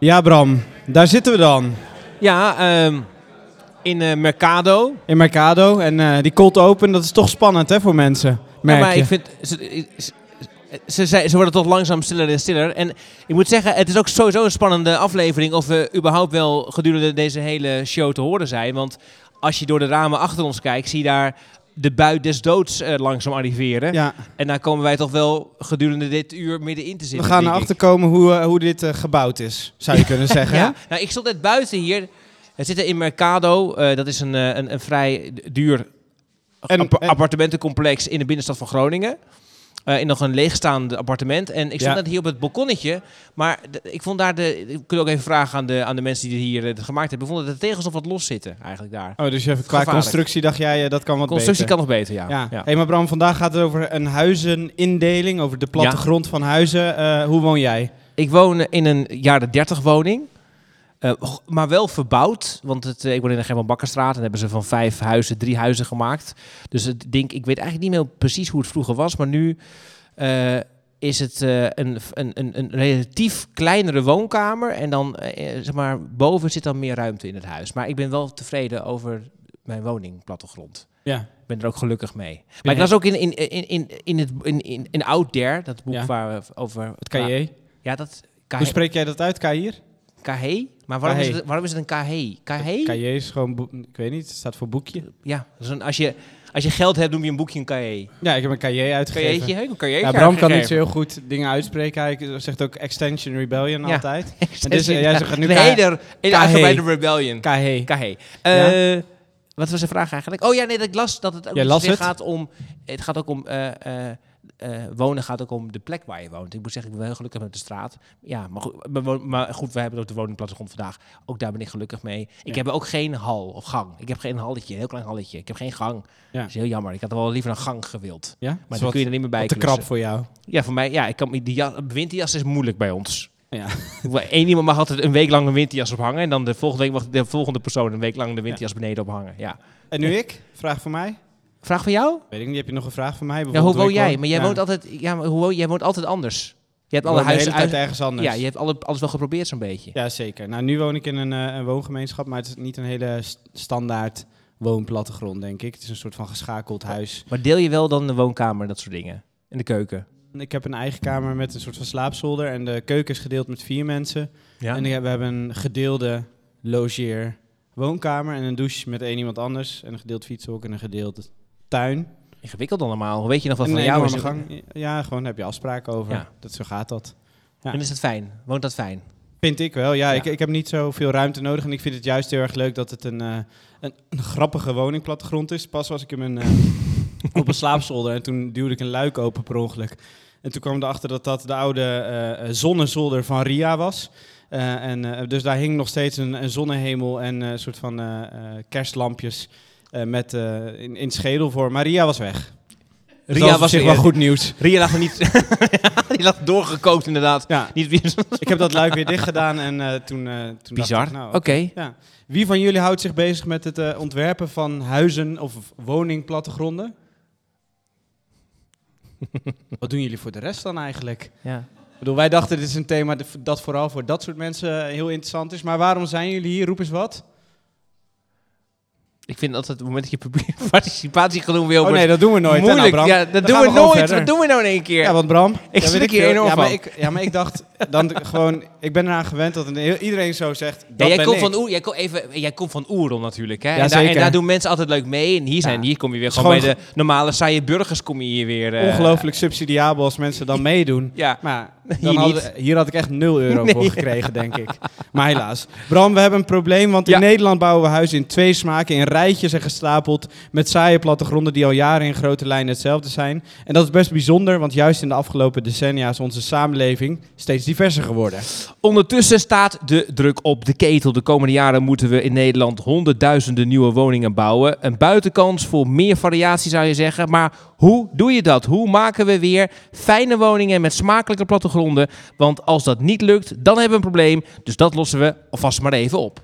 Ja, Bram, daar zitten we dan. Ja, in Mercado. In Mercado. En die cold open, dat is toch spannend hè, voor mensen. Merk ja, maar je. Ik vind... Ze worden toch langzaam stiller en stiller. En ik moet zeggen, het is ook sowieso een spannende aflevering of we überhaupt wel gedurende deze hele show te horen zijn. Want als je door de ramen achter ons kijkt, zie je daar de bui des doods langzaam arriveren. Ja. En daar komen wij toch wel gedurende dit uur middenin te zitten. We gaan erachter komen hoe dit gebouwd is, zou je kunnen zeggen. Ja. Nou, ik stond net buiten hier. We zitten in Mercado. Dat is een vrij duur appartementencomplex in de binnenstad van Groningen. In nog een leegstaand appartement. En ik stond net hier op het balkonnetje. Maar ik vond daar Ik kan ook even vragen aan de mensen die hier het gemaakt hebben. Ik vond dat de tegels nog wat los zitten eigenlijk daar. Oh, dus even qua constructie dacht jij, dat kan wat beter. Constructie kan nog beter, ja. Hey, maar Bram, vandaag gaat het over een huizenindeling. Over de plattegrond van huizen. Hoe woon jij? Ik woon in een jaren 30 woning. Maar wel verbouwd, want ik woon in de Bakkerstraat en hebben ze van 5 huizen 3 huizen gemaakt. Dus ik weet eigenlijk niet meer precies hoe het vroeger was, maar nu is het een relatief kleinere woonkamer en dan zeg maar boven zit dan meer ruimte in het huis. Maar ik ben wel tevreden over mijn woning, plattegrond. Ja. Ik ben er ook gelukkig mee. Maar ik las ook in Out There, dat boek waar we over het K.J. Ja, dat K.J. Hoe spreek jij dat uit, K.J.? K.H.? Maar waarom is het een K.H.? K.H.? K.H. is gewoon, ik weet niet, het staat voor boekje. Ja, dus als je geld hebt, noem je een boekje een K.H. Ja, ik heb een K.H. uitgegeven. Bram kan niet zo heel goed dingen uitspreken. Hij zegt ook Extinction Rebellion altijd. En dus, jij zegt nu de Rebellion. K.H. Wat was de vraag eigenlijk? Oh ja, nee, ik las dat het ook gaat om... Het gaat ook om... wonen gaat ook om de plek waar je woont. Ik moet zeggen, ik ben heel gelukkig met de straat. Ja, maar goed, we hebben ook de woningplattegrond vandaag. Ook daar ben ik gelukkig mee. Ik heb ook geen hal of gang. Ik heb geen halletje, heel klein halletje. Ik heb geen gang. Ja. Dat is heel jammer. Ik had wel liever een gang gewild. Ja? Maar dan kun je er niet meer bij klussen. Te krap voor jou. Ja, voor mij. Ja, winterjas is moeilijk bij ons. Ja. Eén iemand mag altijd een week lang een winterjas ophangen. En dan de volgende week mag de volgende persoon een week lang de winterjas beneden ophangen. Ja. En nu ik? Vraag voor mij? Vraag van jou? Weet ik niet, heb je nog een vraag van mij? Ja, hoe woon jij? Maar jij woont altijd, jij woont altijd anders. Je hebt alle huizen ergens anders. Ja, je hebt alles wel geprobeerd zo'n beetje. Ja, zeker. Nou, nu woon ik in een woongemeenschap, maar het is niet een hele standaard woonplattegrond, denk ik. Het is een soort van geschakeld huis. Maar deel je wel dan de woonkamer en dat soort dingen? En de keuken? Ik heb een eigen kamer met een soort van slaapzolder en de keuken is gedeeld met 4 mensen. Ja. En we hebben een gedeelde logeerwoonkamer en een douche met 1 iemand anders. En een gedeeld fietshok en een gedeeld... tuin. Ingewikkeld allemaal. Hoe weet je nog wat van jou is? Ja, gewoon heb je afspraken over. Ja. Zo gaat dat. Ja. En is dat fijn? Woont dat fijn? Vind ik wel. Ja. Ik heb niet zoveel ruimte nodig. En ik vind het juist heel erg leuk dat het een grappige woningplattegrond is. Pas was ik in op een slaapzolder en toen duwde ik een luik open per ongeluk. En toen kwam ik erachter dat dat de oude zonnezolder van Ria was. Dus daar hing nog steeds een zonnehemel en een soort van kerstlampjes... in schedelvorm. Maar Ria was weg. Ria was zich wel goed nieuws. Ria lag er niet... Die lag doorgekookt inderdaad. Ja. Ik heb dat luik weer dicht gedaan en toen bizar. Dacht ik, oké. Ja. Wie van jullie houdt zich bezig met het ontwerpen van huizen of woningplattegronden? Wat doen jullie voor de rest dan eigenlijk? Ja. Ik bedoel, wij dachten dit is een thema dat vooral voor dat soort mensen heel interessant is. Maar waarom zijn jullie hier? Roep eens wat. Ik vind altijd het moment dat je publieke participatie gaat doen... Oh nee, dat doen we nooit. Moeilijk. Nou, Bram, ja, dat doen we nooit. Dat doen we nou in 1 keer. Ja, want Bram... Ik zit een keer enorm van. Maar ik dacht... ik ben eraan gewend dat iedereen zo zegt... Dat jij komt van Oerol natuurlijk. Hè? Ja, en daar doen mensen altijd leuk mee. En hier kom je weer gewoon bij de normale saaie burgers. Kom je hier weer... Ongelooflijk subsidiabel als mensen dan meedoen. Ja. Maar hier had ik echt €0 voor gekregen, denk ik. Maar helaas. Bram, we hebben een probleem. Want in Nederland bouwen we huizen in 2 smaken... in rijtjes en gestapeld met saaie plattegronden die al jaren in grote lijnen hetzelfde zijn. En dat is best bijzonder, want juist in de afgelopen decennia is onze samenleving steeds diverser geworden. Ondertussen staat de druk op de ketel. De komende jaren moeten we in Nederland 100.000 nieuwe woningen bouwen. Een buitenkans voor meer variatie zou je zeggen, maar hoe doe je dat? Hoe maken we weer fijne woningen met smakelijke plattegronden? Want als dat niet lukt, dan hebben we een probleem. Dus dat lossen we alvast maar even op.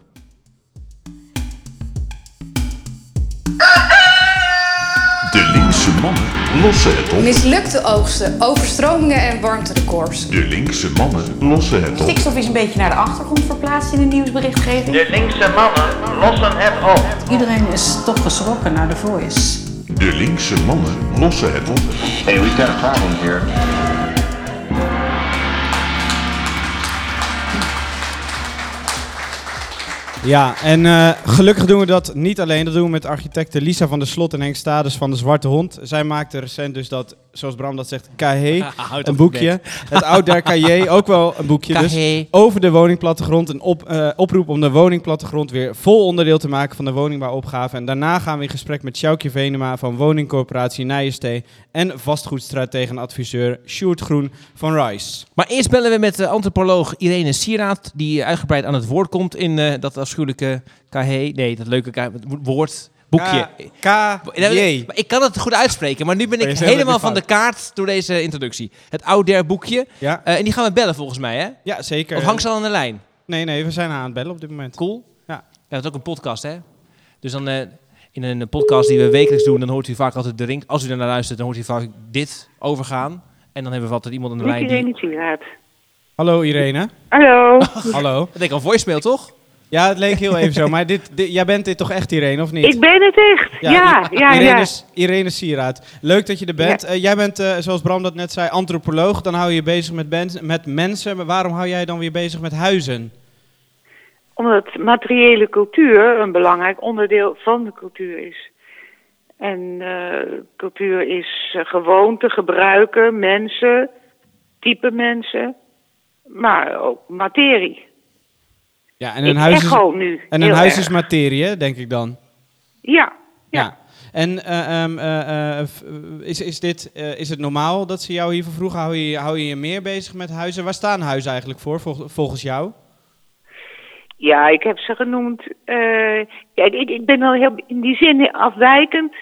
De linkse mannen. lossen het op. Mislukte oogsten, overstromingen en warmterecords. De linkse mannen lossen het op. Stikstof is een beetje naar de achtergrond verplaatst in de nieuwsberichtgeving. De linkse mannen lossen het op. Iedereen is toch geschrokken naar de Voice. De linkse mannen lossen het op. Hey, we got a problem here. Ja, en gelukkig doen we dat niet alleen. Dat doen we met architecten Lisa van der Slot en Henk Stadens van de Zwarte Hond. Zij maakten recent dus dat, zoals Bram dat zegt, Kahé, een boekje. Het Outdoor Kahé, ook wel een boekje dus. Over de woningplattegrond. Een oproep om de woningplattegrond weer vol onderdeel te maken van de woningbouwopgave. En daarna gaan we in gesprek met Sjoukje Veenema van woningcorporatie Nijestee. En vastgoedstratege en adviseur Sjoerd Groen van Ryse. Maar eerst bellen we met antropoloog Irene Cieraad, die uitgebreid aan het woord komt in dat afschuwelijke Kahé. Nee, dat leuke woord. Boekje. K-J. Ik kan het goed uitspreken, maar nu ben ik helemaal van de kaart door deze introductie. Het Ouder boekje. Ja. En die gaan we bellen volgens mij, hè? Ja, zeker. Of hangt ze al aan de lijn? Nee, we zijn aan het bellen op dit moment. Cool. Ja. Dat is ook een podcast, hè? Dus dan in een podcast die we wekelijks doen, dan hoort u vaak altijd de ring. Als u daarnaar luistert, dan hoort u vaak dit overgaan. En dan hebben we altijd iemand aan de lijn. Irene. Hallo, Irene. Hallo. Hallo. Dat denk ik al voicemail, toch? Ja, het leek heel even zo. Maar jij bent dit toch echt, Irene, of niet? Ik ben het echt. Ja. Irene Cieraad. Leuk dat je er bent. Ja. Jij bent, zoals Bram dat net zei, antropoloog. Dan hou je je bezig met mensen. Maar waarom hou jij dan weer bezig met huizen? Omdat materiële cultuur een belangrijk onderdeel van de cultuur is. En cultuur is gewoonte, gebruiken, mensen, type mensen, maar ook materie. Ja, en een huis is materie, hè, denk ik dan. Ja. En is het normaal dat ze jou hiervoor vroegen? Hou je meer bezig met huizen? Waar staan huizen eigenlijk voor, volgens jou? Ja, ik heb ze genoemd. Ik ben wel heel in die zin afwijkend.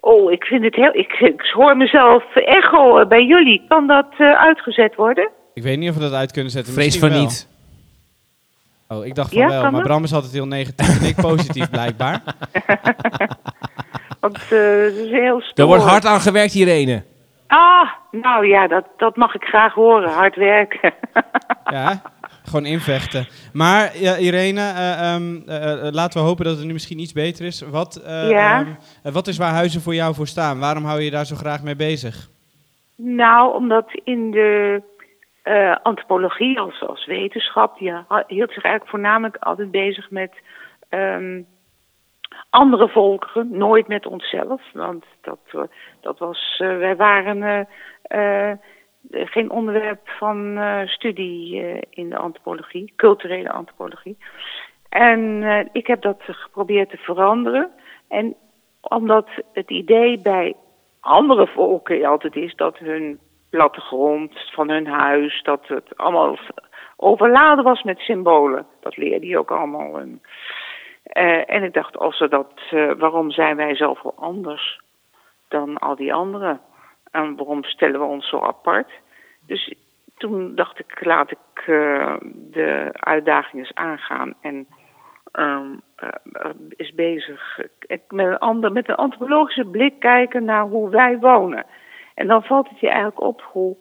Oh, ik vind het heel. Ik hoor mezelf echo bij jullie. Kan dat uitgezet worden? Ik weet niet of we dat uit kunnen zetten. Vrees van niet. Oh, ik dacht van ja, wel, maar Bram is altijd heel negatief en ik positief blijkbaar. Want dat is heel stoer. Er wordt hard aan gewerkt, Irene. Ah, nou ja, dat mag ik graag horen, hard werken. Ja, gewoon invechten. Maar ja, Irene, laten we hopen dat het nu misschien iets beter is. Wat is waar huizen voor jou voor staan? Waarom hou je daar zo graag mee bezig? Nou, omdat in de antropologie als wetenschap, die hield zich eigenlijk voornamelijk altijd bezig met andere volkeren, nooit met onszelf. Want dat was, wij waren geen onderwerp van studie in de antropologie, culturele antropologie. En ik heb dat geprobeerd te veranderen. En omdat het idee bij andere volken altijd is dat hun plattegrond van hun huis, dat het allemaal overladen was met symbolen. Dat leerde je ook allemaal. En ik dacht, waarom zijn wij zoveel anders dan al die anderen? En waarom stellen we ons zo apart? Dus toen dacht ik, laat ik de uitdaging eens aangaan en is bezig met een antropologische blik kijken naar hoe wij wonen. En dan valt het je eigenlijk op hoe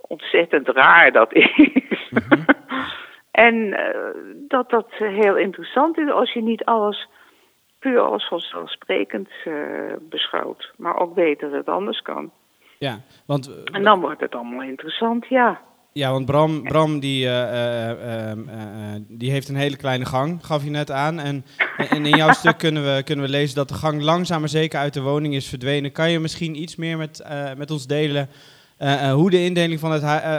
ontzettend raar dat is. Mm-hmm. En dat heel interessant is als je niet alles puur als vanzelfsprekend beschouwt. Maar ook weet dat het anders kan. Ja, want, en dan wordt het allemaal interessant, ja. Ja, want Bram die heeft een hele kleine gang, gaf je net aan. En in jouw stuk kunnen we lezen dat de gang langzaam maar zeker uit de woning is verdwenen. Kan je misschien iets meer met ons delen hoe de indeling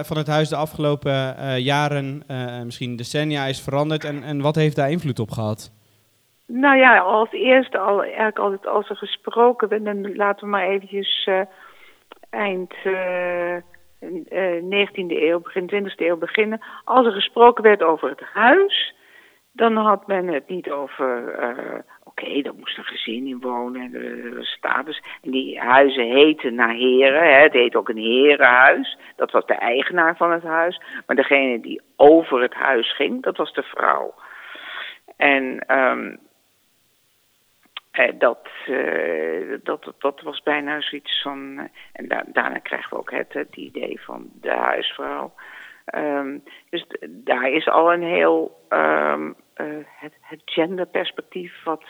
van het huis de afgelopen jaren, misschien decennia, is veranderd? En wat heeft daar invloed op gehad? Nou ja, als eerste eigenlijk altijd als er gesproken werd, dan laten we maar eventjes eind 19e eeuw, begin 20e eeuw beginnen. Als er gesproken werd over het huis, dan had men het niet over daar moest een gezin in wonen en status. En die huizen heten naar heren. Hè. Het heet ook een herenhuis. Dat was de eigenaar van het huis. Maar degene die over het huis ging, dat was de vrouw. En Dat was bijna zoiets van... en daarna krijgen we ook het idee van de huisvrouw. Dus daar is al een heel... het genderperspectief wat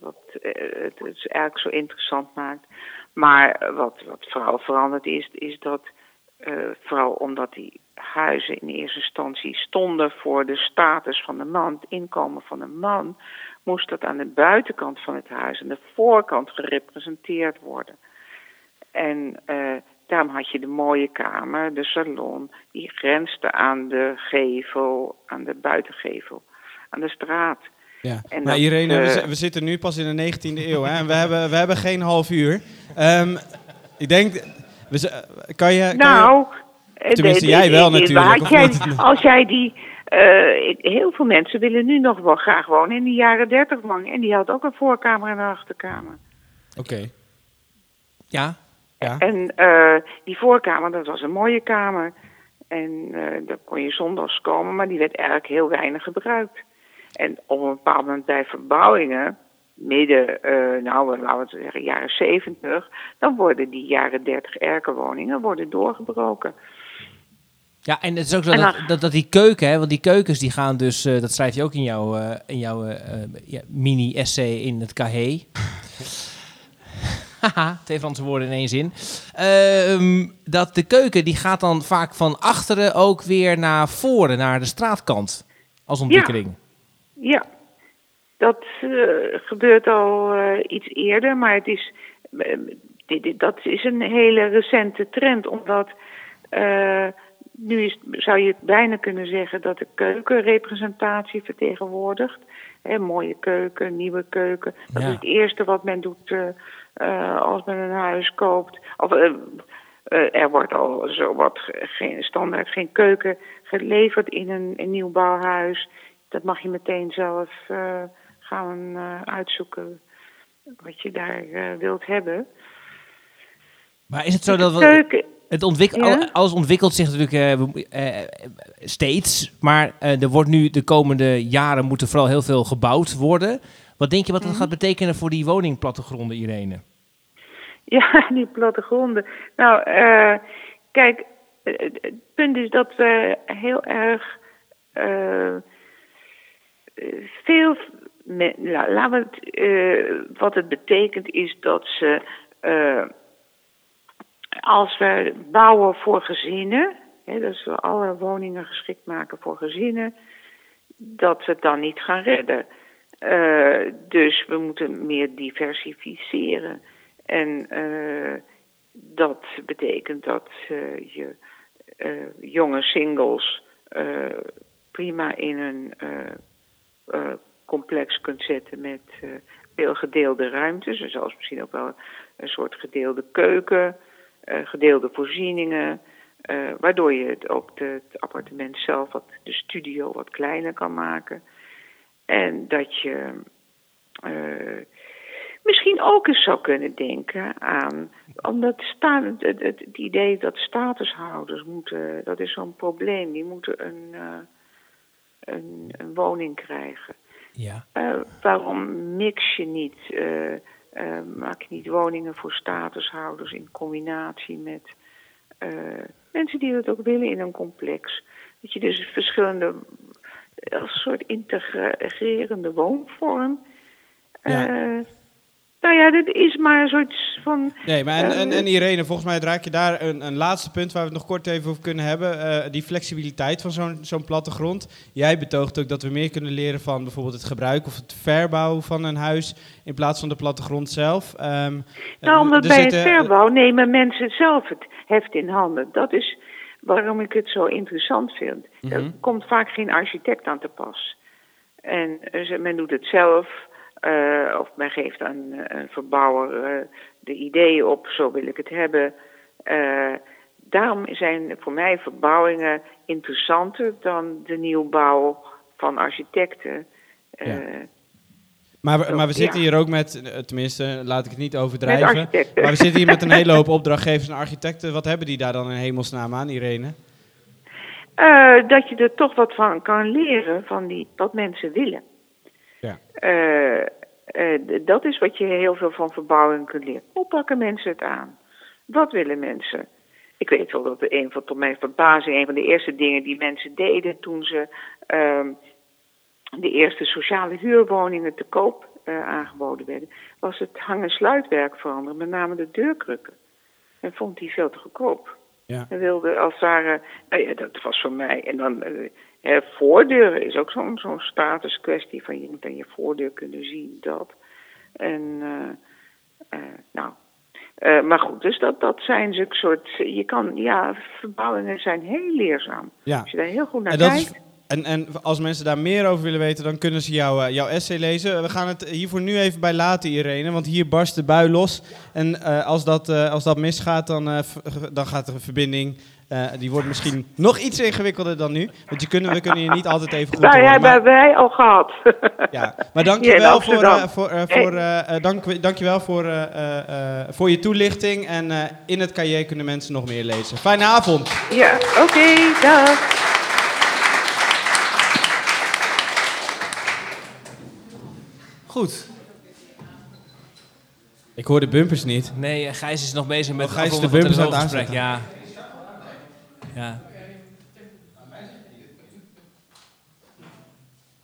het eigenlijk zo interessant maakt. Maar wat vooral veranderd is dat... vooral omdat die huizen in eerste instantie stonden voor de status van de man, het inkomen van de man, moest dat aan de buitenkant van het huis, aan de voorkant, gerepresenteerd worden. En daarom had je de mooie kamer, de salon, die grenste aan de gevel, aan de buitengevel, aan de straat. Ja. En maar dat, Irene, we zitten nu pas in de 19e eeuw, hè? En we hebben geen half uur. Ik denk... Tenminste, jij wel natuurlijk. Heel veel mensen willen nu nog wel graag wonen in de jaren 30 lang. En die had ook een voorkamer en een achterkamer. Oké. Ja. En die voorkamer, dat was een mooie kamer. En daar kon je zondags komen, maar die werd eigenlijk heel weinig gebruikt. En op een bepaald moment bij verbouwingen... midden, laten we zeggen, jaren 70... dan worden die jaren 30 erkenwoningen doorgebroken. Ja, en het is ook zo dat die keuken... Hè, want die keukens die gaan dus... dat schrijf je ook in jouw mini-essay in het KH. Haha, twee Franse woorden in één zin. Dat de keuken die gaat dan vaak van achteren ook weer naar voren, naar de straatkant. Als ontwikkeling. Ja. Dat gebeurt al iets eerder, maar het is, dat is een hele recente trend. Omdat nu zou je bijna kunnen zeggen dat de keuken representatie vertegenwoordigt. Hè, mooie keuken, nieuwe keuken. Dat is het eerste wat men doet als men een huis koopt. Of, er wordt al zowat standaard geen keuken geleverd in een nieuwbouwhuis. Dat mag je meteen zelf... gaan uitzoeken wat je daar wilt hebben. Maar is het zo dat... Alles ontwikkelt zich natuurlijk steeds. Maar er wordt nu de komende jaren... moet er vooral heel veel gebouwd worden. Wat denk je wat dat gaat betekenen... voor die woningplattegronden, Irene? Ja, die plattegronden. Nou, kijk... het punt is dat we heel erg... veel... wat het betekent is dat ze, als we bouwen voor gezinnen, dus we alle woningen geschikt maken voor gezinnen, dat we het dan niet gaan redden. Dus we moeten meer diversificeren. En dat betekent dat je jonge singles prima in een complex kunt zetten met veel gedeelde ruimtes. En zelfs misschien ook wel een soort gedeelde keuken, gedeelde voorzieningen. Waardoor je het appartement zelf, de studio, wat kleiner kan maken. En dat je misschien ook eens zou kunnen denken aan... omdat het idee dat statushouders moeten... dat is zo'n probleem, die moeten een woning krijgen. Ja. Waarom mix je niet, maak je niet woningen voor statushouders in combinatie met mensen die dat ook willen in een complex? Dat je dus verschillende, als soort integrerende woonvorm. Dit is maar een soort van... Nee, maar en Irene, volgens mij raak je daar een laatste punt waar we het nog kort even over kunnen hebben. Die flexibiliteit van zo'n plattegrond. Jij betoogt ook dat we meer kunnen leren van bijvoorbeeld het gebruik of het verbouw van een huis in plaats van de plattegrond zelf. Het verbouw nemen mensen zelf het heft in handen. Dat is waarom ik het zo interessant vind. Mm-hmm. Er komt vaak geen architect aan te pas. En men doet het zelf... of men geeft aan een verbouwer de ideeën op, zo wil ik het hebben. Daarom zijn voor mij verbouwingen interessanter dan de nieuwbouw van architecten. Maar we zitten hier ook met, tenminste, laat ik het niet overdrijven. Maar we zitten hier met een hele hoop opdrachtgevers en architecten. Wat hebben die daar dan in hemelsnaam aan, Irene? Dat je er toch wat van kan leren, van wat mensen willen. Ja. Dat is wat je heel veel van verbouwing kunt leren. Hoe pakken mensen het aan? Wat willen mensen? Ik weet wel dat tot mijn verbazing, een van de eerste dingen die mensen deden toen ze de eerste sociale huurwoningen te koop aangeboden werden, was het hang- en sluitwerk veranderen, met name de deurkrukken. En vond die veel te goedkoop. Ja. En wilde als het ware, dat was voor mij. En dan voordeuren is ook zo'n status kwestie van je moet aan je voordeur kunnen zien dat. En maar goed, dus dat zijn zulke soort. Je kan, verbouwingen zijn heel leerzaam. Ja. Als je daar heel goed naar kijkt. En als mensen daar meer over willen weten, dan kunnen ze jouw essay lezen. We gaan het hier voor nu even bij laten, Irene, want hier barst de bui los. En als dat misgaat, dan gaat de verbinding. Die wordt misschien nog iets ingewikkelder dan nu. Want we kunnen je niet altijd even goed horen. Maar... hebben wij al gehad. Ja, maar dankjewel voor je toelichting. En in het cahier kunnen mensen nog meer lezen. Fijne avond. Ja, oké, dag. Goed. Ik hoor de bumpers niet. Nee, Gijs is nog bezig met het telefoongesprek. Ja.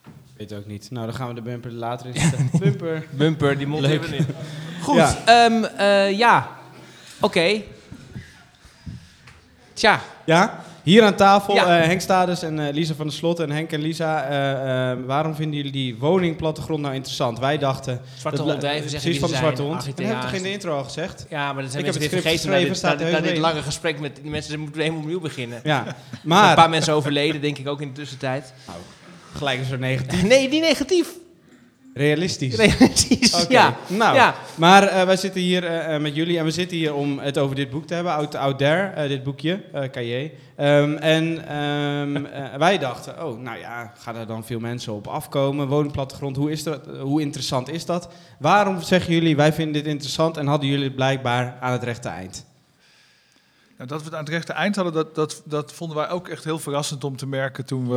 Ik weet ook niet. Nou, dan gaan we de bumper later in zetten. Bumper, die mond hebben we niet. Goed. Ja. Oké. Tja. Ja? Hier aan tafel, Henk Stadens en Lisa van der Slot. En Henk en Lisa, waarom vinden jullie die woningplattegrond nou interessant? Wij dachten... Zwarte Hond, wij zeggen precies van de Zwarte Hond. Ik heb toch in de intro al gezegd? Ja, maar dat zijn mensen weer vergeten. Na dit lange gesprek met die mensen, ze moeten helemaal opnieuw beginnen. Ja, maar... Een paar mensen overleden, denk ik, ook in de tussentijd. Nou, gelijk is er negatief. Nee, niet negatief. Realistisch, okay. Maar wij zitten hier met jullie en we zitten hier om het over dit boek te hebben, Out There, dit boekje, cahier. Wij dachten, gaan er dan veel mensen op afkomen, woningplattegrond, hoe interessant is dat? Waarom zeggen jullie, wij vinden dit interessant en hadden jullie het blijkbaar aan het rechte eind? Nou, dat we het aan het rechte eind hadden, dat vonden wij ook echt heel verrassend om te merken toen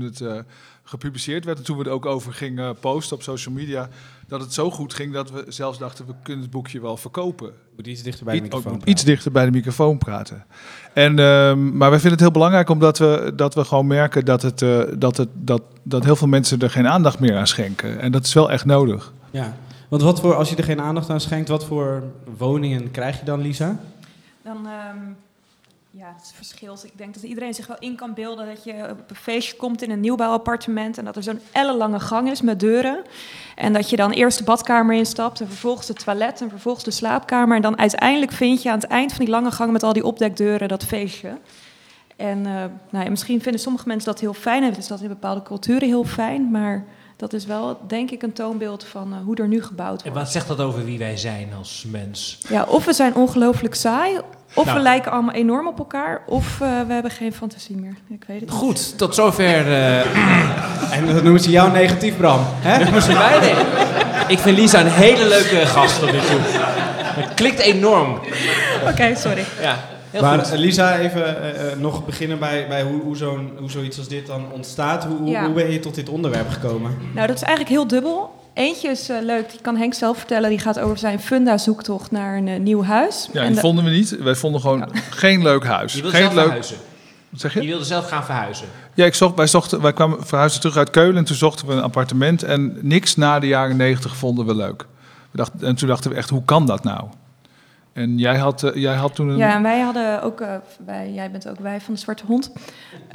het... gepubliceerd werd en toen we er ook over gingen posten op social media, dat het zo goed ging dat we zelfs dachten, we kunnen het boekje wel verkopen. Moet iets dichter bij de microfoon praten. Maar wij vinden het heel belangrijk omdat we gewoon merken dat heel veel mensen er geen aandacht meer aan schenken. En dat is wel echt nodig. Ja, want als je er geen aandacht aan schenkt, wat voor woningen krijg je dan, Lisa? Dan... Ja, het verschilt. Ik denk dat iedereen zich wel in kan beelden dat je op een feestje komt in een nieuwbouwappartement en dat er zo'n ellenlange gang is met deuren. En dat je dan eerst de badkamer instapt en vervolgens het toilet en vervolgens de slaapkamer. En dan uiteindelijk vind je aan het eind van die lange gang met al die opdekdeuren dat feestje. En misschien vinden sommige mensen dat heel fijn en is dat in bepaalde culturen heel fijn, maar... Dat is wel, denk ik, een toonbeeld van hoe er nu gebouwd wordt. En wat zegt dat over wie wij zijn als mens? Ja, of we zijn ongelooflijk saai, of we lijken allemaal enorm op elkaar, of we hebben geen fantasie meer. Ik weet het niet. Tot zover. En dat noemen ze jou negatief, Bram. Hè? Dat moesten wij denken. Ik vind Lisa een hele leuke gast op dit toe. Het klikt enorm. Oké, sorry. Ja. Maar Lisa, even nog beginnen bij hoe zoiets als dit dan ontstaat. Hoe ben je tot dit onderwerp gekomen? Nou, dat is eigenlijk heel dubbel. Eentje is leuk, die kan Henk zelf vertellen. Die gaat over zijn funda-zoektocht naar een nieuw huis. Ja, en die vonden we niet. Wij vonden gewoon geen leuk huis. Je wilde verhuizen. Wat zeg je? Je wilde zelf gaan verhuizen. Ja, wij kwamen verhuizen terug uit Keulen. En toen zochten we een appartement. En niks na de jaren 90 vonden we leuk. En toen dachten we echt, hoe kan dat nou? En jij had toen een... Ja, en wij hadden ook... jij bent ook wij van de Zwarte Hond.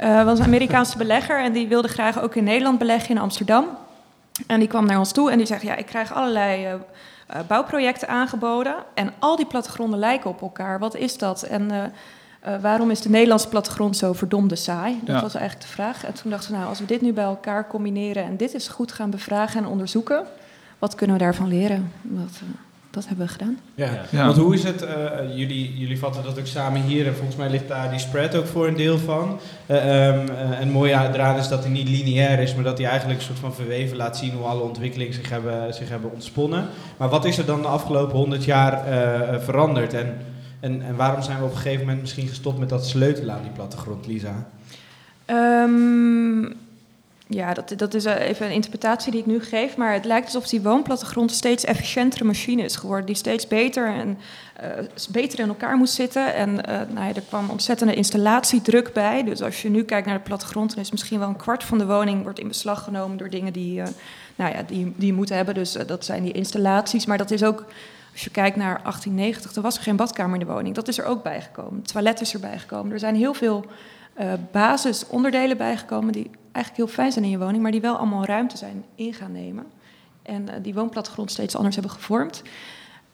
Was een Amerikaanse belegger en die wilde graag ook in Nederland beleggen, in Amsterdam. En die kwam naar ons toe en die zegt... Ja, ik krijg allerlei bouwprojecten aangeboden. En al die plattegronden lijken op elkaar. Wat is dat? En waarom is de Nederlandse plattegrond zo verdomde saai? Dat was eigenlijk de vraag. En toen dachten we, als we dit nu bij elkaar combineren... en dit is goed gaan bevragen en onderzoeken... wat kunnen we daarvan leren? Dat hebben we gedaan. Ja. Want hoe is het, jullie vatten dat ook samen hier... en volgens mij ligt daar die spread ook voor een deel van. En mooi eraan is dat hij niet lineair is... maar dat hij eigenlijk een soort van verweven laat zien... hoe alle ontwikkelingen zich hebben ontsponnen. Maar wat is er dan de afgelopen 100 jaar veranderd? En waarom zijn we op een gegeven moment misschien gestopt... met dat sleutelen aan die plattegrond, Lisa? Ja, dat is even een interpretatie die ik nu geef. Maar het lijkt alsof die woonplattegrond steeds efficiëntere machine is geworden. Die steeds beter in elkaar moet zitten. En er kwam ontzettende installatiedruk bij. Dus als je nu kijkt naar de plattegrond, dan is misschien wel een kwart van de woning wordt in beslag genomen door dingen die je moet hebben. Dus dat zijn die installaties. Maar dat is ook, als je kijkt naar 1890, dan was er geen badkamer in de woning. Dat is er ook bijgekomen. Het toilet is erbij gekomen. Er zijn heel veel basisonderdelen bijgekomen die eigenlijk heel fijn zijn in je woning, maar die wel allemaal ruimte zijn in gaan nemen. En die woonplattegrond steeds anders hebben gevormd.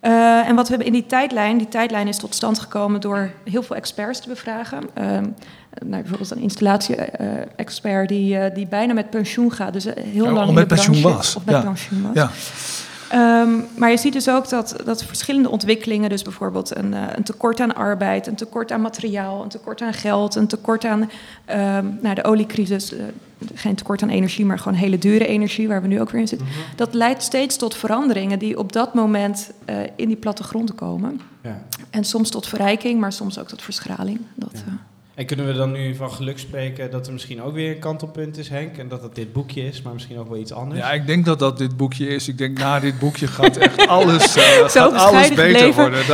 En wat we hebben in die tijdlijn is tot stand gekomen door heel veel experts te bevragen. Bijvoorbeeld een installatie-expert die bijna met pensioen gaat. Dus heel lang met pensioen was. Of met pensioen was. Ja. Maar je ziet dus ook dat verschillende ontwikkelingen, dus bijvoorbeeld een tekort aan arbeid, een tekort aan materiaal, een tekort aan geld, een tekort aan de oliecrisis, geen tekort aan energie, maar gewoon hele dure energie waar we nu ook weer in zitten. Mm-hmm. Dat leidt steeds tot veranderingen die op dat moment in die plattegronden komen. Ja. En soms tot verrijking, maar soms ook tot verschraling. En kunnen we dan nu van geluk spreken dat er misschien ook weer een kantelpunt is, Henk? En dat dat dit boekje is, maar misschien ook wel iets anders? Ja, ik denk dat dat dit boekje is. Ik denk, na dit boekje gaat echt alles beter worden.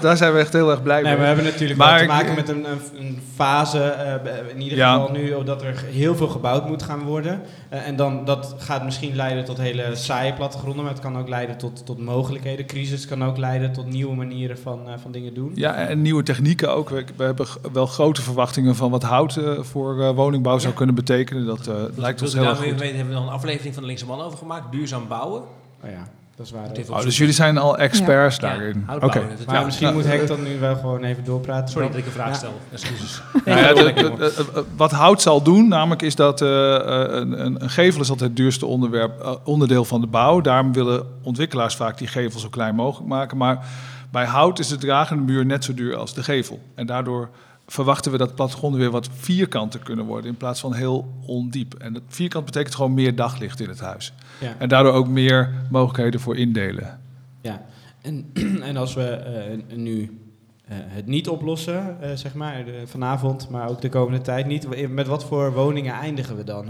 Daar zijn we echt heel erg blij mee. We hebben natuurlijk wel te maken met een fase, in ieder geval nu, dat er heel veel gebouwd moet gaan worden. En dan, dat gaat misschien leiden tot hele saaie plattegronden, maar het kan ook leiden tot mogelijkheden. Crisis kan ook leiden tot nieuwe manieren van dingen doen. Ja, en nieuwe technieken ook. We hebben wel grote verwachtingen van wat hout voor woningbouw zou kunnen betekenen. Dat lijkt ons heel erg goed. Daarmee hebben we dan een aflevering van de Linkse Man over gemaakt. Duurzaam bouwen. Oh ja, dat is waar. Dus jullie zijn al experts daarin. Ja, okay. Maar misschien moet Henk dan nu wel gewoon even doorpraten. Sorry dat ik een vraag stel. Excuses. Wat hout zal doen, namelijk is dat een gevel is altijd het duurste onderdeel van de bouw. Daarom willen ontwikkelaars vaak die gevel zo klein mogelijk maken. Maar bij hout is de dragende muur net zo duur als de gevel. En daardoor verwachten we dat plattegronden weer wat vierkanter kunnen worden in plaats van heel ondiep. En vierkant betekent gewoon meer daglicht in het huis. Ja. En daardoor ook meer mogelijkheden voor indelen. Ja, en als we nu het niet oplossen, vanavond, maar ook de komende tijd niet, met wat voor woningen eindigen we dan?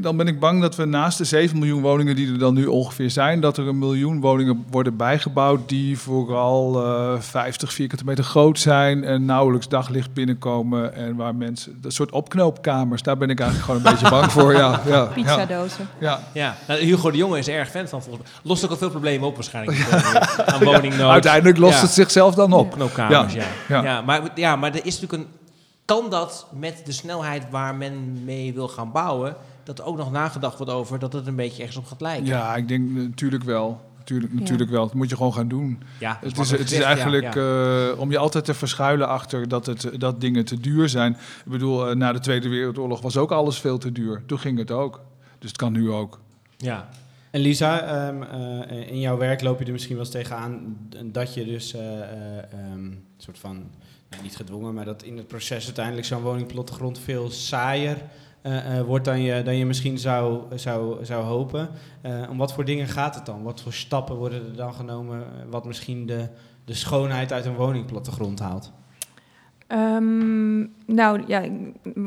Dan ben ik bang dat we naast de 7 miljoen woningen die er dan nu ongeveer zijn, dat er 1 miljoen woningen worden bijgebouwd die vooral 50 vierkante meter groot zijn en nauwelijks daglicht binnenkomen en waar mensen, dat soort opknoopkamers, daar ben ik eigenlijk gewoon een beetje bang voor. Ja. Pizzadozen. Ja. Hugo de Jonge is erg fan van, volgens mij. Lost ook al veel problemen op waarschijnlijk. Aan woningnood. Uiteindelijk lost het zichzelf dan op. Knoopkamers, ja. Maar er is natuurlijk kan dat met de snelheid waar men mee wil gaan bouwen, dat ook nog nagedacht wordt over dat het een beetje ergens op gaat lijken? Ja, ik denk natuurlijk wel. Natuurlijk wel. Dat moet je gewoon gaan doen. Ja, het is eigenlijk om je altijd te verschuilen achter dat dingen te duur zijn. Ik bedoel, na de Tweede Wereldoorlog was ook alles veel te duur. Toen ging het ook. Dus het kan nu ook. Ja. En Lisa, in jouw werk loop je er misschien wel eens tegenaan dat je dus soort van, niet gedwongen, maar dat in het proces uiteindelijk zo'n woningplattegrond veel saaier wordt dan je misschien zou hopen. Om wat voor dingen gaat het dan? Wat voor stappen worden er dan genomen wat misschien de schoonheid uit een woningplattegrond haalt? Een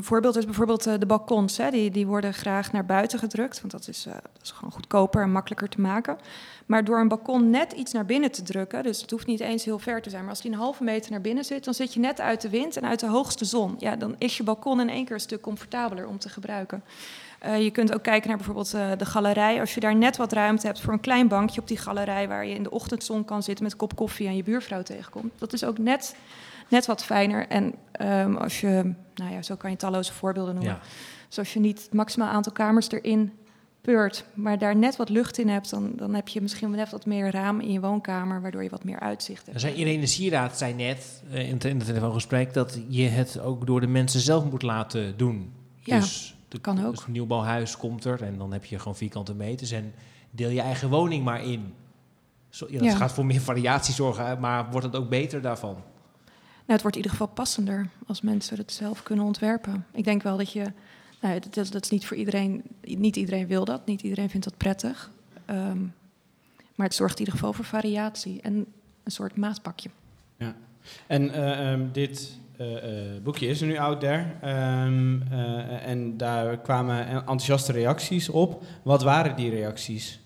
voorbeeld is bijvoorbeeld de balkons. Hè. Die worden graag naar buiten gedrukt, want dat is gewoon goedkoper en makkelijker te maken. Maar door een balkon net iets naar binnen te drukken, dus het hoeft niet eens heel ver te zijn, maar als die 1,5 meter naar binnen zit, dan zit je net uit de wind en uit de hoogste zon. Ja, dan is je balkon in één keer een stuk comfortabeler om te gebruiken. Je kunt ook kijken naar bijvoorbeeld de galerij. Als je daar net wat ruimte hebt voor een klein bankje op die galerij, waar je in de ochtendzon kan zitten met een kop koffie en je buurvrouw tegenkomt. Dat is ook net wat fijner. En als je, zo kan je talloze voorbeelden noemen. Ja. Dus als je niet het maximaal aantal kamers erin peurt, maar daar net wat lucht in hebt, dan heb je misschien net wat meer raam in je woonkamer, waardoor je wat meer uitzicht hebt. Irene Cieraad zei net in het telefoongesprek dat je het ook door de mensen zelf moet laten doen. Ja, dus dat kan ook. Dus een nieuwbouwhuis komt er en dan heb je gewoon vierkante meters en deel je eigen woning maar in. Dat gaat voor meer variatie zorgen, maar wordt het ook beter daarvan? Het wordt in ieder geval passender als mensen het zelf kunnen ontwerpen. Ik denk wel dat je... dat is niet voor iedereen... Niet iedereen wil dat, niet iedereen vindt dat prettig. Maar het zorgt in ieder geval voor variatie en een soort maatpakje. Ja. En dit boekje is er nu out there. En daar kwamen enthousiaste reacties op. Wat waren die reacties?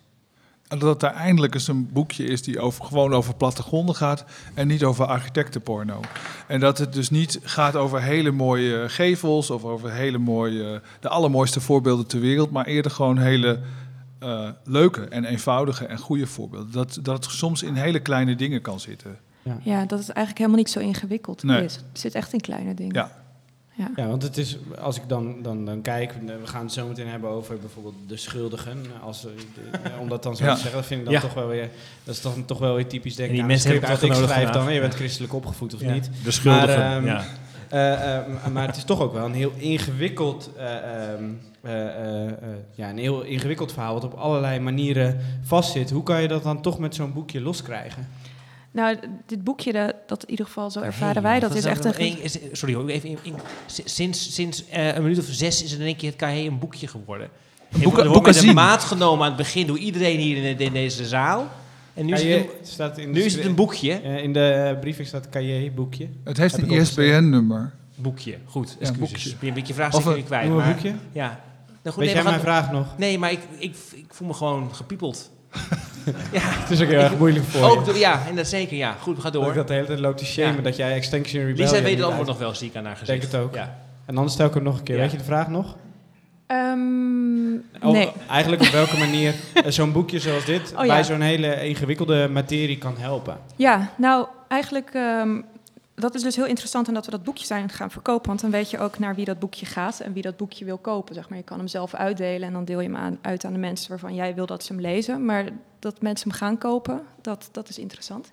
Dat er eindelijk eens een boekje is die gewoon over plattegronden gaat en niet over architectenporno. En dat het dus niet gaat over hele mooie gevels of over hele mooie, de allermooiste voorbeelden ter wereld, maar eerder gewoon hele leuke en eenvoudige en goede voorbeelden. Dat het soms in hele kleine dingen kan zitten. Ja, dat het eigenlijk helemaal niet zo ingewikkeld is. Het zit echt in kleine dingen. Ja, want het is, als ik dan kijk, we gaan het zo meteen hebben over bijvoorbeeld de schuldigen. Om dat dan zo te zeggen, vind ik dat toch wel weer, dat is dan toch wel weer typisch denken. Die mensen hebben het nodig dan, je bent christelijk opgevoed of niet. De schuldigen, maar het is toch ook wel een heel ingewikkeld verhaal wat op allerlei manieren vastzit. Hoe kan je dat dan toch met zo'n boekje loskrijgen? Nou, dit boekje, dat in ieder geval, zo ervaren wij, dat is echt een... Sinds een minuut of 6 is het in één keer het K.H. een boekje geworden. Er wordt met de maat genomen aan het begin door iedereen hier in deze zaal. En nu is het een boekje. In de briefing staat K.H. boekje. Het heeft een ISBN-nummer. Boekje, goed. Ja, boekje. Je bent je vraag zeker niet kwijt. Maar, boekje? Ja. Nou, goed, weet jij mijn vraag nog? Nee, maar ik voel me gewoon gepiepeld. Ja, het is ook heel erg moeilijk voor ook, je. Ja, en dat zeker. Ja. Goed, we gaan door. Dat de hele tijd loopt te shamen dat jij Extinction Rebellion... Lisa weet het antwoord nog wel, zie ik aan haar gezicht. Denk het ook. Ja. En anders stel ik hem nog een keer. Ja. Weet je de vraag nog? Nee. Eigenlijk op welke manier zo'n boekje zoals dit bij zo'n hele ingewikkelde materie kan helpen. Ja, nou eigenlijk... dat is dus heel interessant en dat we dat boekje zijn gaan verkopen. Want dan weet je ook naar wie dat boekje gaat en wie dat boekje wil kopen. Zeg maar. Je kan hem zelf uitdelen en dan deel je hem uit aan de mensen waarvan jij wil dat ze hem lezen. Maar dat mensen hem gaan kopen, dat is interessant.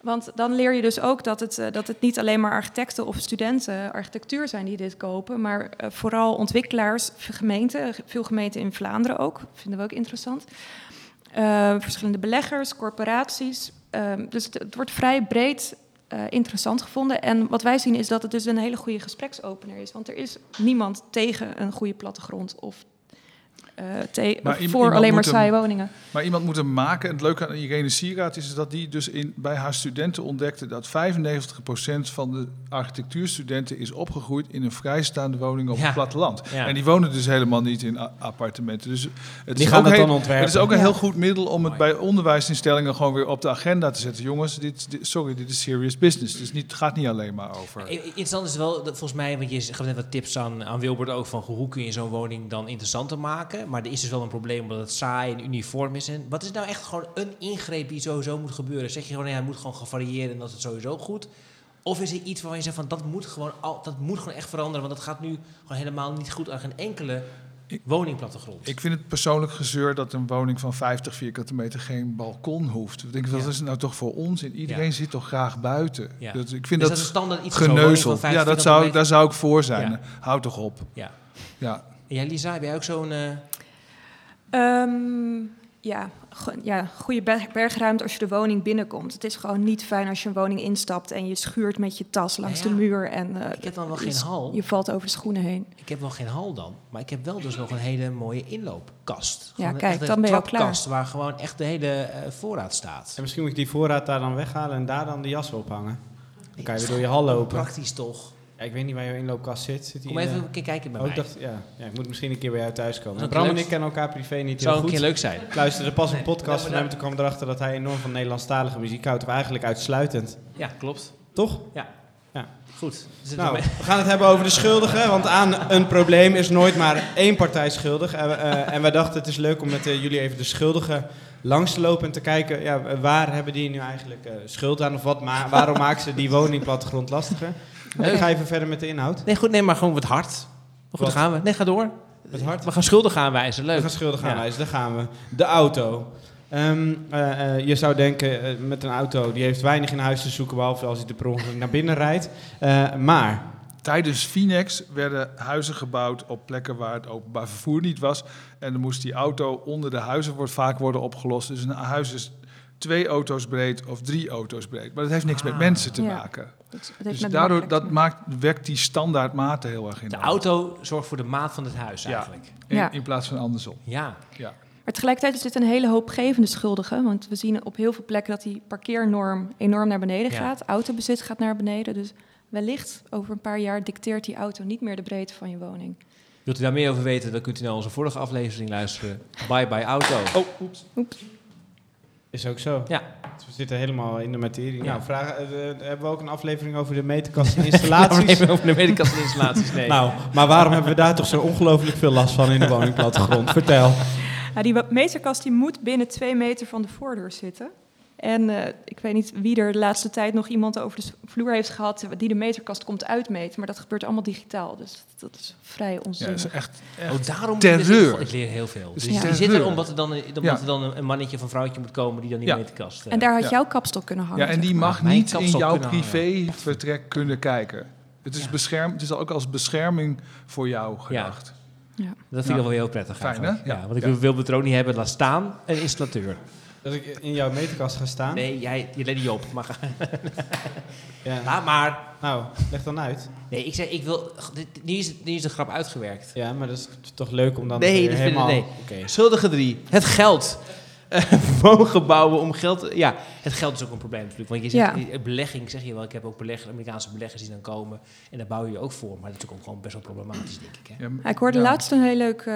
Want dan leer je dus ook dat het niet alleen maar architecten of studenten architectuur zijn die dit kopen. Maar vooral ontwikkelaars, gemeenten, veel gemeenten in Vlaanderen ook. Vinden we ook interessant. Verschillende beleggers, corporaties. Dus het wordt vrij breed... interessant gevonden. En wat wij zien is dat het dus een hele goede gespreksopener is. Want er is niemand tegen een goede plattegrond of voor alleen maar saaie woningen. Maar iemand moet hem maken. En het leuke aan Irene Cieraad is dat die dus bij haar studenten ontdekte dat 95% van de architectuurstudenten is opgegroeid in een vrijstaande woning op het platteland. Ja. En die wonen dus helemaal niet in appartementen. Dus het is ook een heel goed middel om het bij onderwijsinstellingen gewoon weer op de agenda te zetten. Jongens, dit is serious business. Dus het gaat niet alleen maar over. Interessant is wel, volgens mij, want je gaf net wat tips aan Wilbert ook van hoe kun je zo'n woning dan interessanter maken. Maar er is dus wel een probleem omdat het saai en uniform is. En wat is nou echt gewoon een ingreep die sowieso moet gebeuren? Zeg je gewoon, nee, hij moet gewoon gevarieerd en dat is het sowieso goed? Of is er iets waarvan je zegt, van dat moet gewoon echt veranderen... want dat gaat nu gewoon helemaal niet goed aan geen enkele woningplattegrond? Ik vind het persoonlijk gezeur dat een woning van 50 vierkante meter geen balkon hoeft. Ik denk, dat is nou toch voor onzin? Iedereen zit toch graag buiten? Ja. Ik vind dus dat is standaard iets geneuzel. Ja, daar zou ik voor zijn. Ja. Hou toch op. Ja. Ja, Lisa, heb jij ook zo'n... goede bergruimte als je de woning binnenkomt. Het is gewoon niet fijn als je een woning instapt... en je schuurt met je tas langs de muur. En, ik heb dan wel geen hal. Je valt over de schoenen heen. Ik heb wel geen hal dan. Maar ik heb wel dus nog een hele mooie inloopkast. Gewoon dan ben je al klaar. Een trapkast waar gewoon echt de hele voorraad staat. En misschien moet ik die voorraad daar dan weghalen... en daar dan de jas ophangen. Dan kan je weer door je hal lopen. Praktisch toch? Ik weet niet waar jouw inloopkast zit. Kom even een keer kijken bij mij. Ik moet misschien een keer bij jou thuis komen. Bram en ik kennen elkaar privé niet heel goed. Zou een keer leuk zijn. Ik luisterde pas een podcast van hem. Toen kwam erachter dat hij enorm van Nederlandstalige muziek houdt. Of eigenlijk uitsluitend. Ja, klopt. Toch? Ja. Goed. Nou, we gaan het hebben over de schuldigen. Want aan een probleem is nooit maar één partij schuldig. En wij dachten, het is leuk om met jullie even de schuldigen... langs te lopen en te kijken, waar hebben die nu eigenlijk schuld aan? Of waarom maken ze die woningplattegrond lastiger? Ik ga even verder met de inhoud. Nee, goed, maar gewoon wat hard. Maar goed, gaan we. Nee, ga door. Wat hard? We gaan schuldig aanwijzen, leuk. We gaan schuldig aanwijzen, daar gaan we. De auto. Je zou denken, met een auto, die heeft weinig in huis te zoeken... behalve als hij de per ongeluk naar binnen rijdt. Maar... Tijdens Phoenix werden huizen gebouwd op plekken waar het openbaar vervoer niet was. En dan moest die auto onder de huizen vaak worden opgelost. Dus een huis is 2 auto's breed of 3 auto's breed. Maar dat heeft niks met mensen te maken. Dus daardoor wekt die standaardmaten heel erg in. De auto zorgt voor de maat van het huis eigenlijk. In plaats van andersom. Ja. Maar tegelijkertijd is dit een hele hoopgevende schuldige. Want we zien op heel veel plekken dat die parkeernorm enorm naar beneden gaat. Autobezit gaat naar beneden, dus... wellicht over een paar jaar dicteert die auto niet meer de breedte van je woning. Wilt u daar meer over weten, dan kunt u naar onze vorige aflevering luisteren. Bye bye auto. Oh, oeps. Is ook zo. Ja. Dus we zitten helemaal in de materie. Ja. Nou, hebben we ook een aflevering over de meterkast en installaties? Even over de meterkast en installaties, nee. Nou, maar waarom hebben we daar toch zo ongelooflijk veel last van in de woningplattegrond? Vertel. Nou, die meterkast die moet binnen 2 meter van de voordeur zitten. En ik weet niet wie er de laatste tijd nog iemand over de vloer heeft gehad die de meterkast komt uitmeten. Maar dat gebeurt allemaal digitaal. Dus dat is vrij onzinnig. Ja, dat is echt daarom terreur. Ik leer heel veel. Dus die zit er omdat er dan een mannetje of een vrouwtje moet komen die dan die meterkast... En daar had jouw kapstok kunnen hangen. Ja, en die mag niet in jouw privévertrek kunnen kijken. Het is het is ook als bescherming voor jou gedacht. Ja. Dat vind ik wel heel prettig. Fijn, hè? Ja, want ik wil het er ook niet hebben. Laat staan een installateur. Dat ik in jouw meterkast ga staan? Nee, je let niet op. Maar laat maar. Nou, leg dan uit. Nee, ik zeg, ik wil... Nu is de grap uitgewerkt. Ja, maar dat is toch leuk om dan... Nee, dat helemaal... Okay. Schuldige 3. Het geld. Mogen bouwen om geld... Ja, het geld is ook een probleem natuurlijk. Want je zegt, belegging zeg je wel. Ik heb ook Amerikaanse beleggers die dan komen. En daar bouw je ook voor. Maar dat is ook gewoon best wel problematisch, denk ik. Hè? Ja, ik hoorde laatst een heel leuk...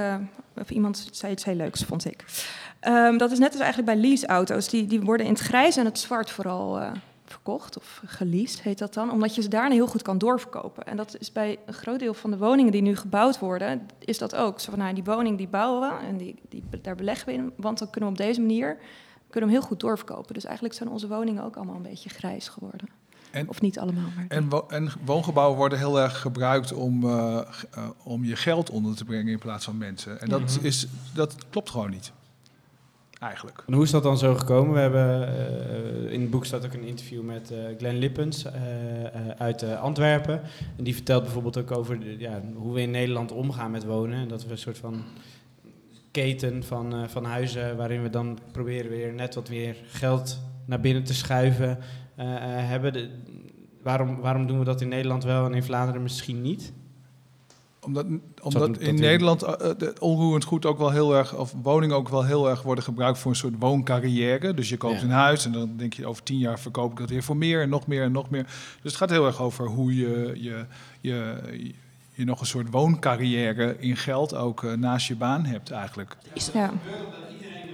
of iemand zei iets heel leuks, vond ik. Dat is net als eigenlijk bij leaseauto's. Die worden in het grijs en het zwart vooral verkocht. Of geleased heet dat dan. Omdat je ze daarna heel goed kan doorverkopen. En dat is bij een groot deel van de woningen die nu gebouwd worden... is dat ook. Zo van, nou, die woning die bouwen we en daar beleggen we in. Want dan kunnen we op deze manier hem heel goed doorverkopen. Dus eigenlijk zijn onze woningen ook allemaal een beetje grijs geworden. En, of niet allemaal. Maar en woongebouwen worden heel erg gebruikt om je geld onder te brengen in plaats van mensen. En dat klopt gewoon niet. Eigenlijk. En hoe is dat dan zo gekomen? We hebben in het boek staat ook een interview met Glenn Lippens uit Antwerpen. En die vertelt bijvoorbeeld ook over hoe we in Nederland omgaan met wonen. En dat we een soort van keten van huizen waarin we dan proberen weer net wat meer geld naar binnen te schuiven hebben. Waarom doen we dat in Nederland wel en in Vlaanderen misschien niet? Omdat in Nederland onroerend goed ook wel heel erg... of woningen ook wel heel erg worden gebruikt voor een soort wooncarrière. Dus je koopt een huis en dan denk je over 10 jaar verkoop ik dat weer voor meer en nog meer en nog meer. Dus het gaat heel erg over hoe je nog een soort wooncarrière in geld ook naast je baan hebt eigenlijk. Ja.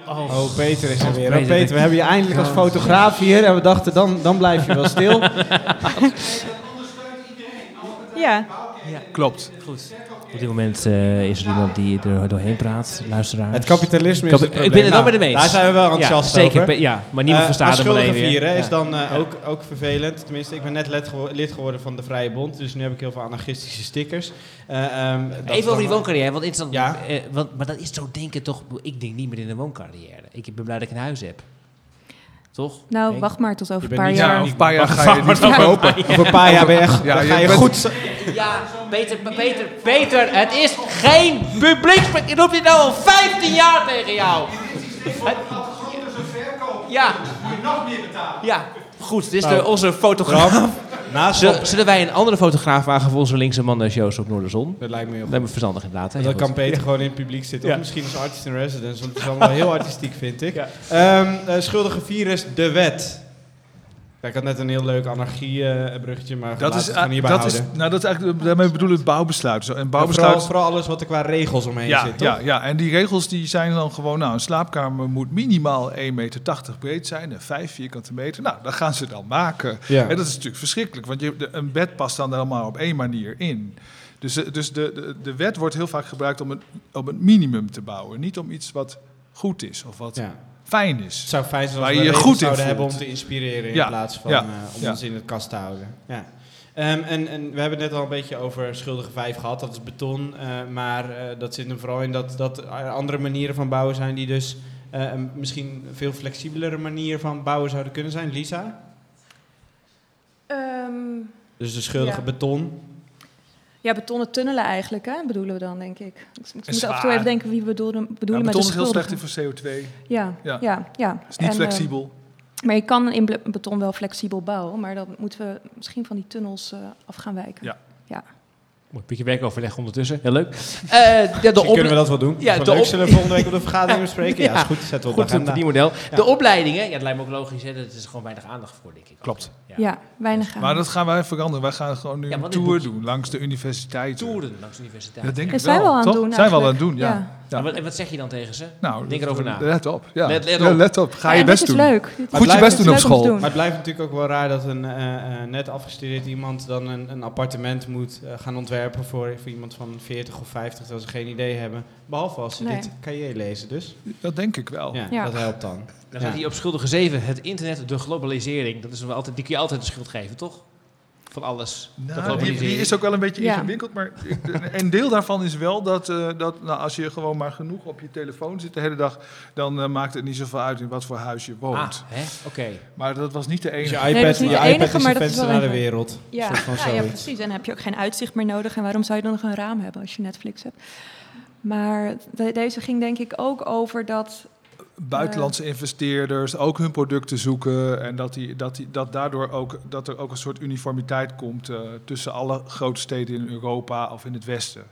Oh, Peter is er weer. Oh, Peter, we hebben je eindelijk als fotograaf hier en we dachten dan blijf je wel stil. Ja. Ja. Klopt. Goed. Op dit moment is er iemand die er doorheen praat, luisteraars. Het kapitalisme is het probleem. Ik ben het wel met hem eens. Daar zijn we wel enthousiast over. Ja, maar niemand verstaat hem alleen weer. Schuldenvieren is dan ook vervelend. Tenminste, ik ben net lid geworden van de Vrije Bond, dus nu heb ik heel veel anarchistische stickers. Even over die wooncarrière, want instant. Ja. Maar dat is zo denken toch. Ik denk niet meer in de wooncarrière. Ik ben blij dat ik een huis heb. Toch? Nou, denk. Wacht maar tot over een paar jaar. Over een paar jaar ga je niet verkopen. Over een paar jaar ben je echt... Ja, ga je goed... Ja, Peter, het is geen publiek... Ik roep dit nou al 15 jaar tegen jou. Het verkopen. Ja. Moet je nog meer betalen. Ja, goed. Dit is onze fotograaf. Zullen wij een andere fotograaf wagen voor onze linkse man en shows op Noorderzon? Dat lijkt me heel goed. Dat hebben we verstandig inderdaad. Dan kan Peter gewoon in het publiek zitten. Ja. Of misschien als artist in residence. Want het is allemaal heel artistiek, vind ik. Ja. Schuldige virus, de wet. Ja, ik had net een heel leuk anarchie-bruggetje, maar dat is, het hierbij dat houden. Dat is eigenlijk, daarmee bedoel ik bouwbesluit. En bouwbesluit... Vooral alles wat er qua regels omheen zit, toch? Ja, en die regels die zijn dan gewoon... Nou, een slaapkamer moet minimaal 1,80 meter breed zijn en 5 vierkante meter. Nou, dat gaan ze dan maken. Ja. En dat is natuurlijk verschrikkelijk, want een bed past dan helemaal op 1 manier in. Dus de wet wordt heel vaak gebruikt om het minimum te bouwen. Niet om iets wat goed is of wat... Ja. Fijn is. Het zou fijn zijn als we goed zouden hebben om te inspireren in plaats van om ons in de kast te houden. Ja. En we hebben het net al een beetje over schuldige 5 gehad. Dat is beton, maar dat zit er vooral in dat er andere manieren van bouwen zijn die dus misschien een veel flexibelere manier van bouwen zouden kunnen zijn. Lisa? Dus de schuldige beton. Ja, betonnen tunnelen eigenlijk, hè, bedoelen we dan, denk ik. Dus ik moet af en toe even denken wie we bedoelen met de schuldigen. Beton is heel slecht voor CO2. Ja. Het is niet flexibel. Maar je kan in beton wel flexibel bouwen, maar dan moeten we misschien van die tunnels af gaan wijken. Ja. Mooi beetje werkoverleg ondertussen. Heel leuk. Kunnen we dat wel doen? Ja, zullen we volgende week op de vergadering bespreken? Ja, is goed. Zetten we op de agenda. Model. Ja. De opleidingen, ja, dat lijkt me ook logisch. Hè. Dat is gewoon weinig aandacht voor, denk ik. Klopt. Ja, weinig aandacht. Maar dat gaan wij veranderen. Wij gaan gewoon nu een tour doen langs de universiteit. Toeren langs de universiteit. Dat denk ik wel. Zijn we al aan het doen, ja. Ja. Nou, en wat zeg je dan tegen ze? Nou, denk erover na. Let op. Ja. Let op. Ga je best doen. Dit is leuk. Goed je best doen op school. Maar het blijft natuurlijk ook wel raar dat een net afgestudeerd iemand dan een appartement moet gaan ontwerpen voor iemand van 40 of 50 dat ze geen idee hebben. Behalve als ze dit cahier lezen dus. Dat denk ik wel. Ja. Dat helpt dan. Dan gaat hij op schuldige 7. Het internet, de globalisering. Dat is wel altijd, die kun je altijd de schuld geven, toch? Van alles. Nou, die is ook wel een beetje ingewikkeld. Maar een deel daarvan is wel dat als je gewoon maar genoeg op je telefoon zit de hele dag, dan maakt het niet zoveel uit in wat voor huis je woont. Oké. Maar dat was niet de enige. Dus je iPad is een venster naar de wereld. Ja. Ja, precies. En dan heb je ook geen uitzicht meer nodig. En waarom zou je dan nog een raam hebben als je Netflix hebt? Maar deze ging denk ik ook over dat buitenlandse investeerders ook hun producten zoeken en dat daardoor ook dat er ook een soort uniformiteit komt tussen alle grote steden in Europa of in het Westen.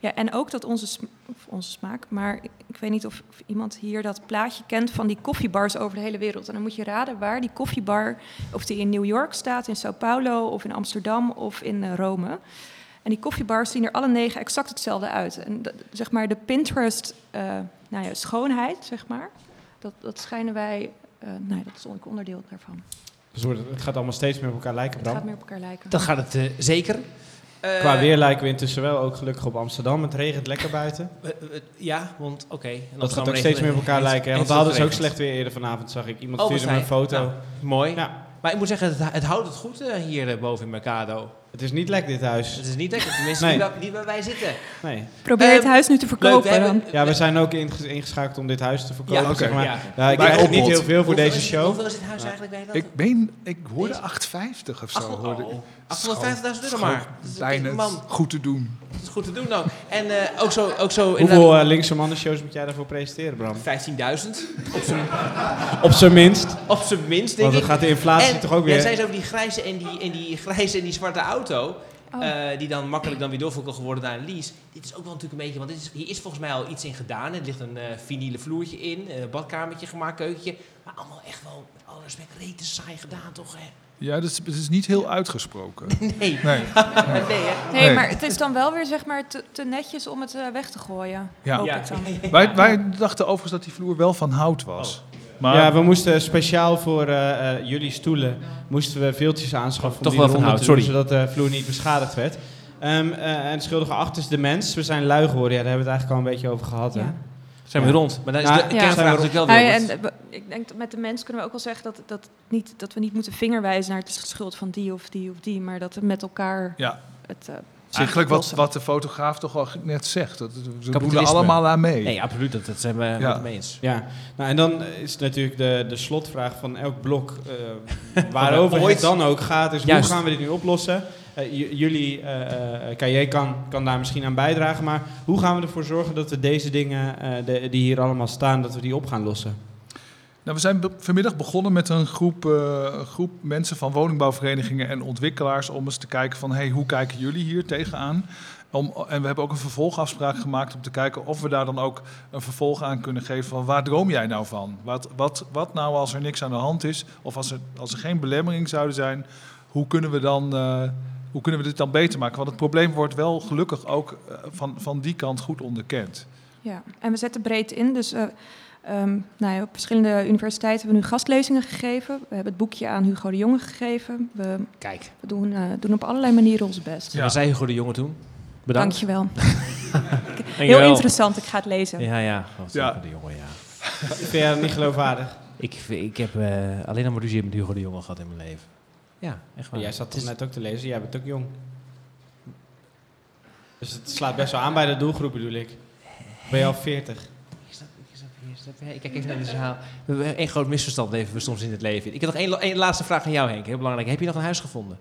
Ja, en ook dat onze smaak, maar ik weet niet of iemand hier dat plaatje kent van die koffiebars over de hele wereld. En dan moet je raden waar die koffiebar, of die in New York staat, in Sao Paulo of in Amsterdam of in Rome. En die koffiebars zien er alle 9 exact hetzelfde uit. En zeg maar de Pinterest schoonheid, zeg maar, dat schijnen wij... dat is een onderdeel daarvan. Dus het gaat allemaal steeds meer op elkaar lijken, Bram. Dan gaat het zeker. Qua weer lijken we intussen wel ook gelukkig op Amsterdam. Het regent lekker buiten. Want oké. Dat gaat ook steeds meer op elkaar lijken. Want we hadden dus ook slecht weer eerder vanavond, zag ik. Iemand stuurde me een foto. Nou, mooi. Nou. Maar ik moet zeggen, het houdt het goed hier boven in Mercado. Het is niet lek, dit huis. Het is niet lek, tenminste niet waar wij zitten. Nee. Probeer het huis nu te verkopen. We zijn ook ingeschakeld om dit huis te verkopen. Zeg maar. Ik krijg niet heel veel voor deze show. Hoeveel is dit huis eigenlijk bij dat? Ik hoorde 8,50 of zo. €850.000 maar. Bijna goed te doen. Dat is goed te doen dan. En ook zo... Hoeveel linkse mannenshows moet jij daarvoor presenteren, Bram? 15.000. Op zijn minst. Op zijn minst, denk ik. Want dan gaat de inflatie toch ook weer... En zijn zo die grijze en die zwarte auto. Die dan makkelijk weer doorverkocht kan worden naar een lease. Dit is ook wel natuurlijk een beetje... Want hier is volgens mij al iets in gedaan. Er ligt een vinylen vloertje in. Badkamertje gemaakt, keukentje. Maar allemaal echt wel, met alle respect, rete saai gedaan, toch? Hè? Ja, dat is niet heel uitgesproken. Nee. Maar het is dan wel weer zeg maar te netjes om het weg te gooien. Ja. Wij dachten overigens dat die vloer wel van hout was. Oh. Maar we moesten speciaal voor jullie stoelen moesten we veeltjes aanschaffen om die eronder te doen, zodat de vloer niet beschadigd werd. En schuldige 8 is de mens. We zijn lui geworden. Ja, daar hebben we het eigenlijk al een beetje over gehad. Ja. Hè? Zijn we rond. Maar dan is de kernvraag natuurlijk wel ik denk dat met de mens kunnen we ook wel zeggen dat we niet moeten vingerwijzen naar het is de schuld van die of die of die, maar dat we met elkaar het... Eigenlijk wat de fotograaf toch al net zegt. We doen er allemaal aan mee. Nee, absoluut. Dat zijn we met hem eens. Ja. Nou, en dan is natuurlijk de slotvraag van elk blok... waarover het dan ook gaat. Dus hoe gaan we dit nu oplossen? Jullie cahier kan daar misschien aan bijdragen. Maar hoe gaan we ervoor zorgen dat we deze dingen die hier allemaal staan... dat we die op gaan lossen? Nou, we zijn vanmiddag begonnen met een groep mensen van woningbouwverenigingen en ontwikkelaars... om eens te kijken van, hoe kijken jullie hier tegenaan? En we hebben ook een vervolgafspraak gemaakt om te kijken of we daar dan ook een vervolg aan kunnen geven... van waar droom jij nou van? Wat nou als er niks aan de hand is? Of als er geen belemmering zouden zijn, hoe kunnen we dit dan beter maken? Want het probleem wordt wel gelukkig ook van die kant goed onderkend. Ja, en we zetten breed in, dus... op verschillende universiteiten hebben we nu gastlezingen gegeven. We hebben het boekje aan Hugo de Jonge gegeven. We doen op allerlei manieren ons best. Ja. Wat zei Hugo de Jonge toen? Bedankt. Dankjewel. Heel interessant, ik ga het lezen. Ja. Hugo de Jonge, Vind jij dat niet geloofwaardig? Ik heb alleen maar ruzie met Hugo de Jonge gehad in mijn leven. Ja, echt waar. Jij zat toen net ook te lezen, jij bent ook jong. Dus het slaat best wel aan bij de doelgroep, bedoel ik. Ben je al 40? Ik kijk even naar de zaal. We hebben één groot misverstand leven soms in het leven. Ik heb nog één laatste vraag aan jou, Henk. Heel belangrijk. Heb je nog een huis gevonden?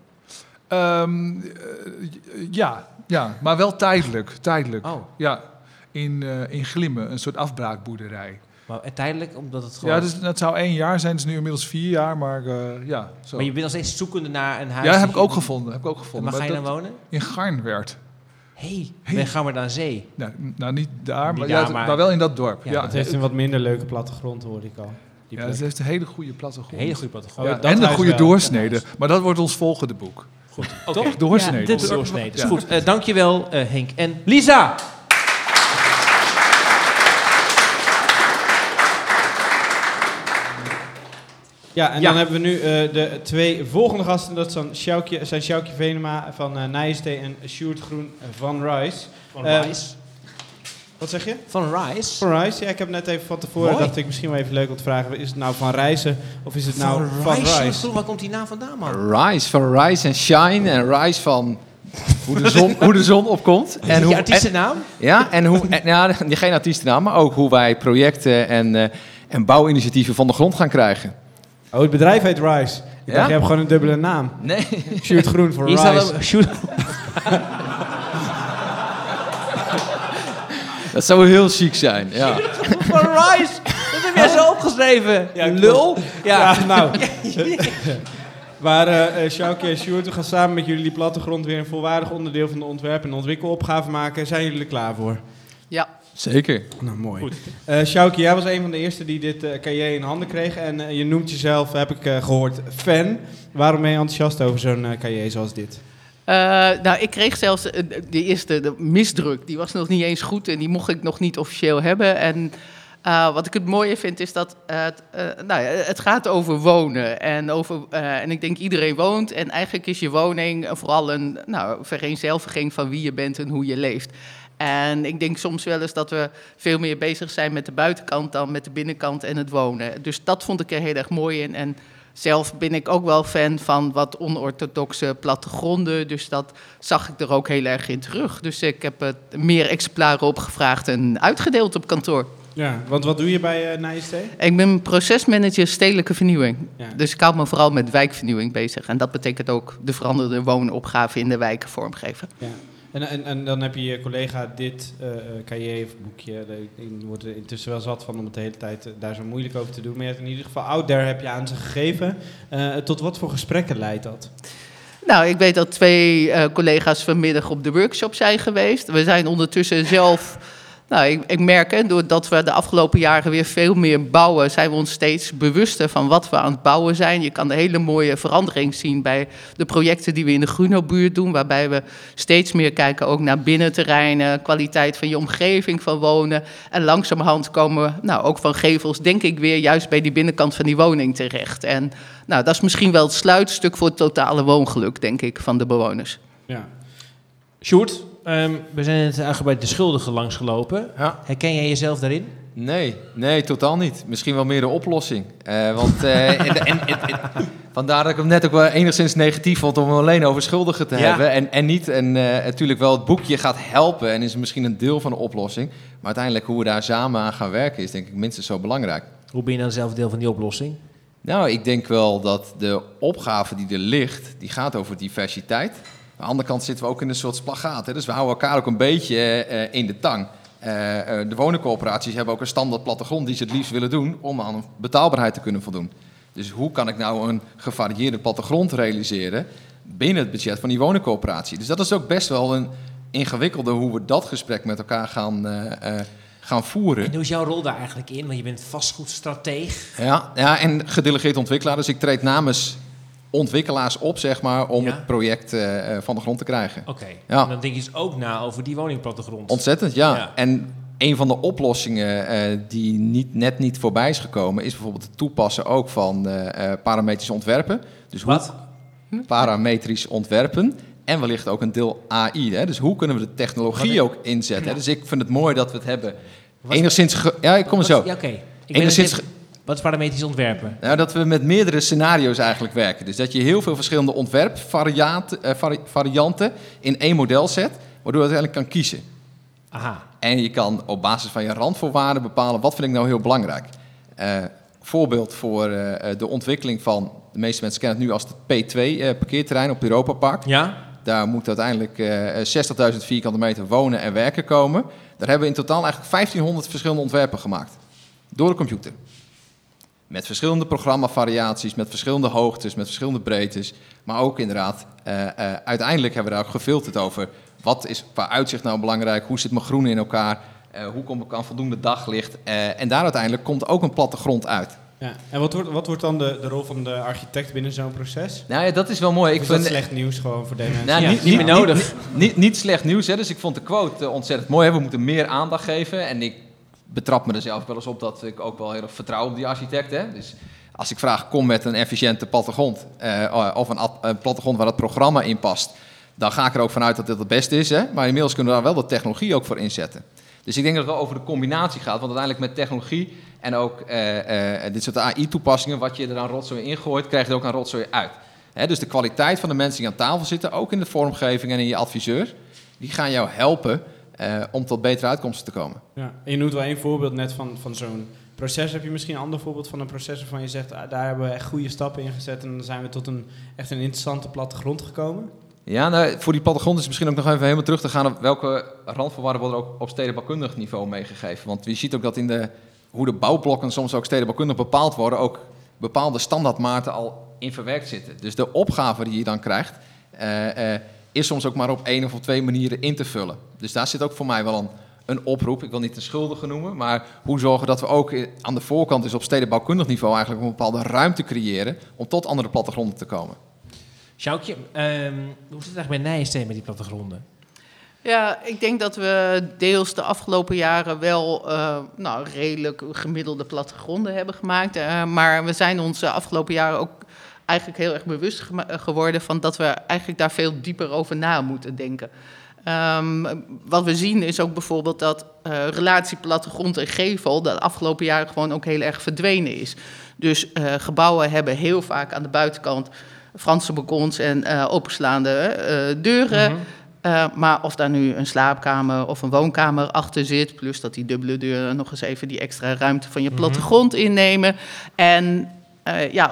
Maar wel tijdelijk. Oh. Ja, in Glimmen, een soort afbraakboerderij. Maar tijdelijk, omdat het gewoon... Ja, dus dat zou 1 jaar zijn. Het is nu inmiddels 4 jaar, maar zo. Maar je bent nog steeds zoekende naar een huis? Ja, heb ik ook gevonden. En waar ga je dan wonen? In Garnwerd. Hé, wij gaan maar naar zee. Nou, niet daar, maar wel in dat dorp. Ja, het heeft een wat minder leuke plattegrond, hoor ik al. Ja, het heeft een hele goede plattegrond. Ja, en een goede doorsnede. Maar dat wordt ons volgende boek. Goed, okay. Toch? Doorsneden. Ja, doorsneden. Ja. Goed, dankjewel Henk en Lisa. Ja, en dan hebben we nu de twee volgende gasten. Dat zijn Sjoukje Veenema van Nijestee en Sjoerd Groen van Ryse. Wat zeg je? Van Ryse? Van Ryse, ja, ik heb net even van tevoren dacht ik misschien wel even leuk om te vragen. Is het nou van Ryse of is het nou van Ryse? Waar komt die naam vandaan, man? Ryse, van Ryse en Shine en Ryse van hoe de zon opkomt. En die artiestennaam? Geen artiestennaam, maar ook hoe wij projecten en bouwinitiatieven van de grond gaan krijgen. Oh, het bedrijf heet Ryse. Ik dacht, je hebt gewoon een dubbele naam. Nee. Sjoerd Groen voor Ryse. Dat zou heel chic zijn, ja. Van Ryse, dat heb jij zo opgeschreven. Ja, lul. Ja, nou. Maar Sjoukje en Sjoerd, we gaan samen met jullie die plattegrond weer een volwaardig onderdeel van de ontwerp- en ontwikkelopgave maken. Zijn jullie er klaar voor? Ja. Zeker. Nou, mooi. Sjoukje, jij was een van de eerste die dit cahier in handen kreeg. En je noemt jezelf, heb ik gehoord, fan. Waarom ben je enthousiast over zo'n cahier zoals dit? Ik kreeg zelfs de eerste de misdruk. Die was nog niet eens goed en die mocht ik nog niet officieel hebben. En wat ik het mooie vind is dat het gaat over wonen. En ik denk iedereen woont. En eigenlijk is je woning vooral een vereenzelviging van wie je bent en hoe je leeft. En ik denk soms wel eens dat we veel meer bezig zijn met de buitenkant dan met de binnenkant en het wonen. Dus dat vond ik er heel erg mooi in. En zelf ben ik ook wel fan van wat onorthodoxe plattegronden. Dus dat zag ik er ook heel erg in terug. Dus ik heb meer exemplaren opgevraagd en uitgedeeld op kantoor. Ja, want wat doe je bij Nijestee? Ik ben procesmanager stedelijke vernieuwing. Ja. Dus ik hou me vooral met wijkvernieuwing bezig. En dat betekent ook de veranderde woonopgave in de wijken vormgeven. Ja. En dan heb je je collega dit cahier of boekje. Ik word er intussen wel zat van om het de hele tijd daar zo moeilijk over te doen. Maar in ieder geval out there heb je aan ze gegeven. Tot wat voor gesprekken leidt dat? Nou, ik weet dat twee collega's vanmiddag op de workshop zijn geweest. We zijn ondertussen zelf... Ik merk, hè, doordat we de afgelopen jaren weer veel meer bouwen... zijn we ons steeds bewuster van wat we aan het bouwen zijn. Je kan een hele mooie verandering zien bij de projecten die we in de Grunobuurt doen... waarbij we steeds meer kijken ook naar binnenterreinen... kwaliteit van je omgeving van wonen. En langzamerhand komen we ook van gevels, denk ik, weer... juist bij die binnenkant van die woning terecht. En dat is misschien wel het sluitstuk voor het totale woongeluk, denk ik, van de bewoners. Ja. Sjoerd? We zijn net eigenlijk bij de schuldigen langsgelopen. Ja. Herken jij jezelf daarin? Nee, totaal niet. Misschien wel meer een oplossing. Vandaar dat ik hem net ook wel enigszins negatief vond... om hem alleen over schuldigen te hebben en niet. En natuurlijk wel het boekje gaat helpen... en is misschien een deel van de oplossing. Maar uiteindelijk hoe we daar samen aan gaan werken... is denk ik minstens zo belangrijk. Hoe ben je dan zelf deel van die oplossing? Nou, ik denk wel dat de opgave die er ligt... die gaat over diversiteit... Aan de andere kant zitten we ook in een soort splagaat. Hè? Dus we houden elkaar ook een beetje in de tang. De woningcorporaties hebben ook een standaard plattegrond die ze het liefst willen doen... om aan betaalbaarheid te kunnen voldoen. Dus hoe kan ik nou een gevarieerde plattegrond realiseren... binnen het budget van die woningcorporatie? Dus dat is ook best wel een ingewikkelde... hoe we dat gesprek met elkaar gaan voeren. En hoe is jouw rol daar eigenlijk in? Want je bent vastgoedstrateeg. Ja, en gedelegeerd ontwikkelaar. Dus ik treed namens... ontwikkelaars op, zeg maar, om het project van de grond te krijgen. Oké. Ja. En dan denk je dus ook na over die woningplattegrond. Ontzettend, ja. En een van de oplossingen die net niet voorbij is gekomen... is bijvoorbeeld het toepassen ook van parametrisch ontwerpen. Dus wat? Parametrisch ontwerpen. En wellicht ook een deel AI. Hè? Dus hoe kunnen we de technologie ook inzetten? Ja. Dus ik vind het mooi dat we het hebben. Wat is parametrisch ontwerpen? Nou, dat we met meerdere scenario's eigenlijk werken. Dus dat je heel veel verschillende ontwerpvarianten in één model zet, waardoor je uiteindelijk kan kiezen. Aha. En je kan op basis van je randvoorwaarden bepalen, wat vind ik nou heel belangrijk? Voorbeeld voor de ontwikkeling van, de meeste mensen kennen het nu als het P2 parkeerterrein op Europa Park. Ja. Daar moet uiteindelijk 60.000 vierkante meter wonen en werken komen. Daar hebben we in totaal eigenlijk 1500 verschillende ontwerpen gemaakt. Door de computer. Met verschillende programmavariaties, met verschillende hoogtes, met verschillende breedtes. Maar ook inderdaad, uiteindelijk hebben we daar ook gefilterd over... wat is qua uitzicht nou belangrijk? Hoe zit mijn groen in elkaar? Hoe kom ik aan voldoende daglicht? En daar uiteindelijk komt ook een plattegrond uit. Ja. En wat wordt dan de rol van de architect binnen zo'n proces? Nou ja, dat is wel mooi. Ik vind dat slecht nieuws gewoon voor deze mensen? Nou, ja, niet meer nodig. Niet slecht nieuws, hè. Dus ik vond de quote ontzettend mooi. Hè. We moeten meer aandacht geven. En ik betrap me er zelf wel eens op dat ik ook wel heel erg vertrouw op die architect. Hè. Dus als ik vraag, kom met een efficiënte plattegrond of een plattegrond waar het programma in past, dan ga ik er ook vanuit dat dit het beste is. Hè. Maar inmiddels kunnen we daar wel de technologie ook voor inzetten. Dus ik denk dat het wel over de combinatie gaat. Want uiteindelijk met technologie en ook dit soort AI-toepassingen, wat je er aan rotzooi in gooit, krijg je er ook aan rotzooi uit. Hè, dus de kwaliteit van de mensen die aan tafel zitten, ook in de vormgeving en in je adviseurs, die gaan jou helpen om tot betere uitkomsten te komen. Ja, en je noemt wel één voorbeeld net van zo'n proces. Heb je misschien een ander voorbeeld van een proces waarvan je zegt, daar hebben we echt goede stappen in gezet en dan zijn we tot echt een interessante plattegrond gekomen? Ja, nou, voor die plattegrond is misschien ook nog even helemaal terug te gaan op welke randvoorwaarden worden ook op stedenbouwkundig niveau meegegeven. Want je ziet ook dat hoe de bouwblokken soms ook stedenbouwkundig bepaald worden, ook bepaalde standaardmaten al in verwerkt zitten. Dus de opgave die je dan krijgt, is soms ook maar op 1 of 2 manieren in te vullen. Dus daar zit ook voor mij wel een oproep. Ik wil niet de schuldige noemen, maar hoe zorgen dat we ook aan de voorkant dus op stedenbouwkundig niveau eigenlijk een bepaalde ruimte creëren om tot andere plattegronden te komen. Sjoukje, hoe zit het eigenlijk bij Nijestee met die plattegronden? Ja, ik denk dat we deels de afgelopen jaren wel redelijk gemiddelde plattegronden hebben gemaakt. Maar we zijn ons de afgelopen jaren ook eigenlijk heel erg bewust geworden van dat we eigenlijk daar veel dieper over na moeten denken. Wat we zien is ook bijvoorbeeld dat relatie plattegrond en gevel de afgelopen jaren gewoon ook heel erg verdwenen is. Dus gebouwen hebben heel vaak aan de buitenkant Franse balkons en openslaande deuren. Mm-hmm. Maar of daar nu een slaapkamer of een woonkamer achter zit, plus dat die dubbele deuren nog eens even die extra ruimte van je plattegrond innemen. En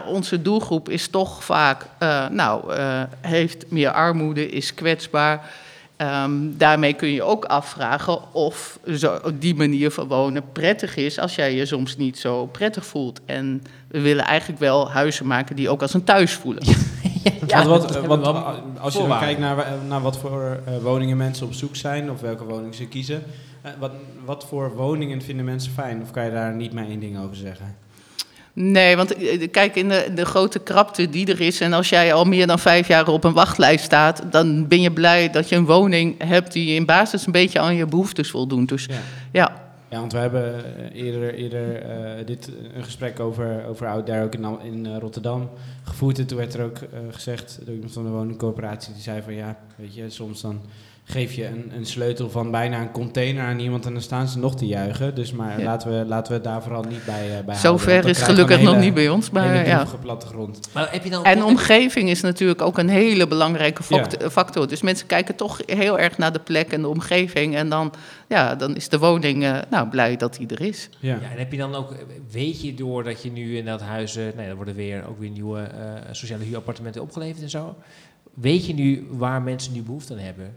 onze doelgroep is toch vaak, heeft meer armoede, is kwetsbaar. Daarmee kun je ook afvragen of die manier van wonen prettig is als jij je soms niet zo prettig voelt. En we willen eigenlijk wel huizen maken die ook als een thuis voelen. Ja, want als je dan kijkt naar wat voor woningen mensen op zoek zijn of welke woningen ze kiezen, wat voor woningen vinden mensen fijn? Of kan je daar niet maar één ding over zeggen? Nee, want kijk, in de grote krapte die er is, en als jij al meer dan 5 jaar op een wachtlijst staat, dan ben je blij dat je een woning hebt die in basis een beetje aan je behoeftes voldoet. Dus, ja. Ja, want we hebben eerder een gesprek over Out There ook in Rotterdam gevoerd. En toen werd er ook gezegd door iemand van de woningcorporatie, die zei van ja, weet je, soms dan geef je een sleutel van bijna een container aan iemand en dan staan ze nog te juichen. Dus maar laten we het daar vooral niet bij zover is gelukkig nog niet bij ons. Maar hele plattegrond. Maar heb je dan en omgeving is natuurlijk ook een hele belangrijke factor. Dus mensen kijken toch heel erg naar de plek en de omgeving. En dan is de woning blij dat die er is. Ja. Ja, en heb je dan ook, weet je door dat je nu in dat huizen, er worden ook weer nieuwe sociale huurappartementen opgeleverd en zo. Weet je nu waar mensen nu behoefte aan hebben?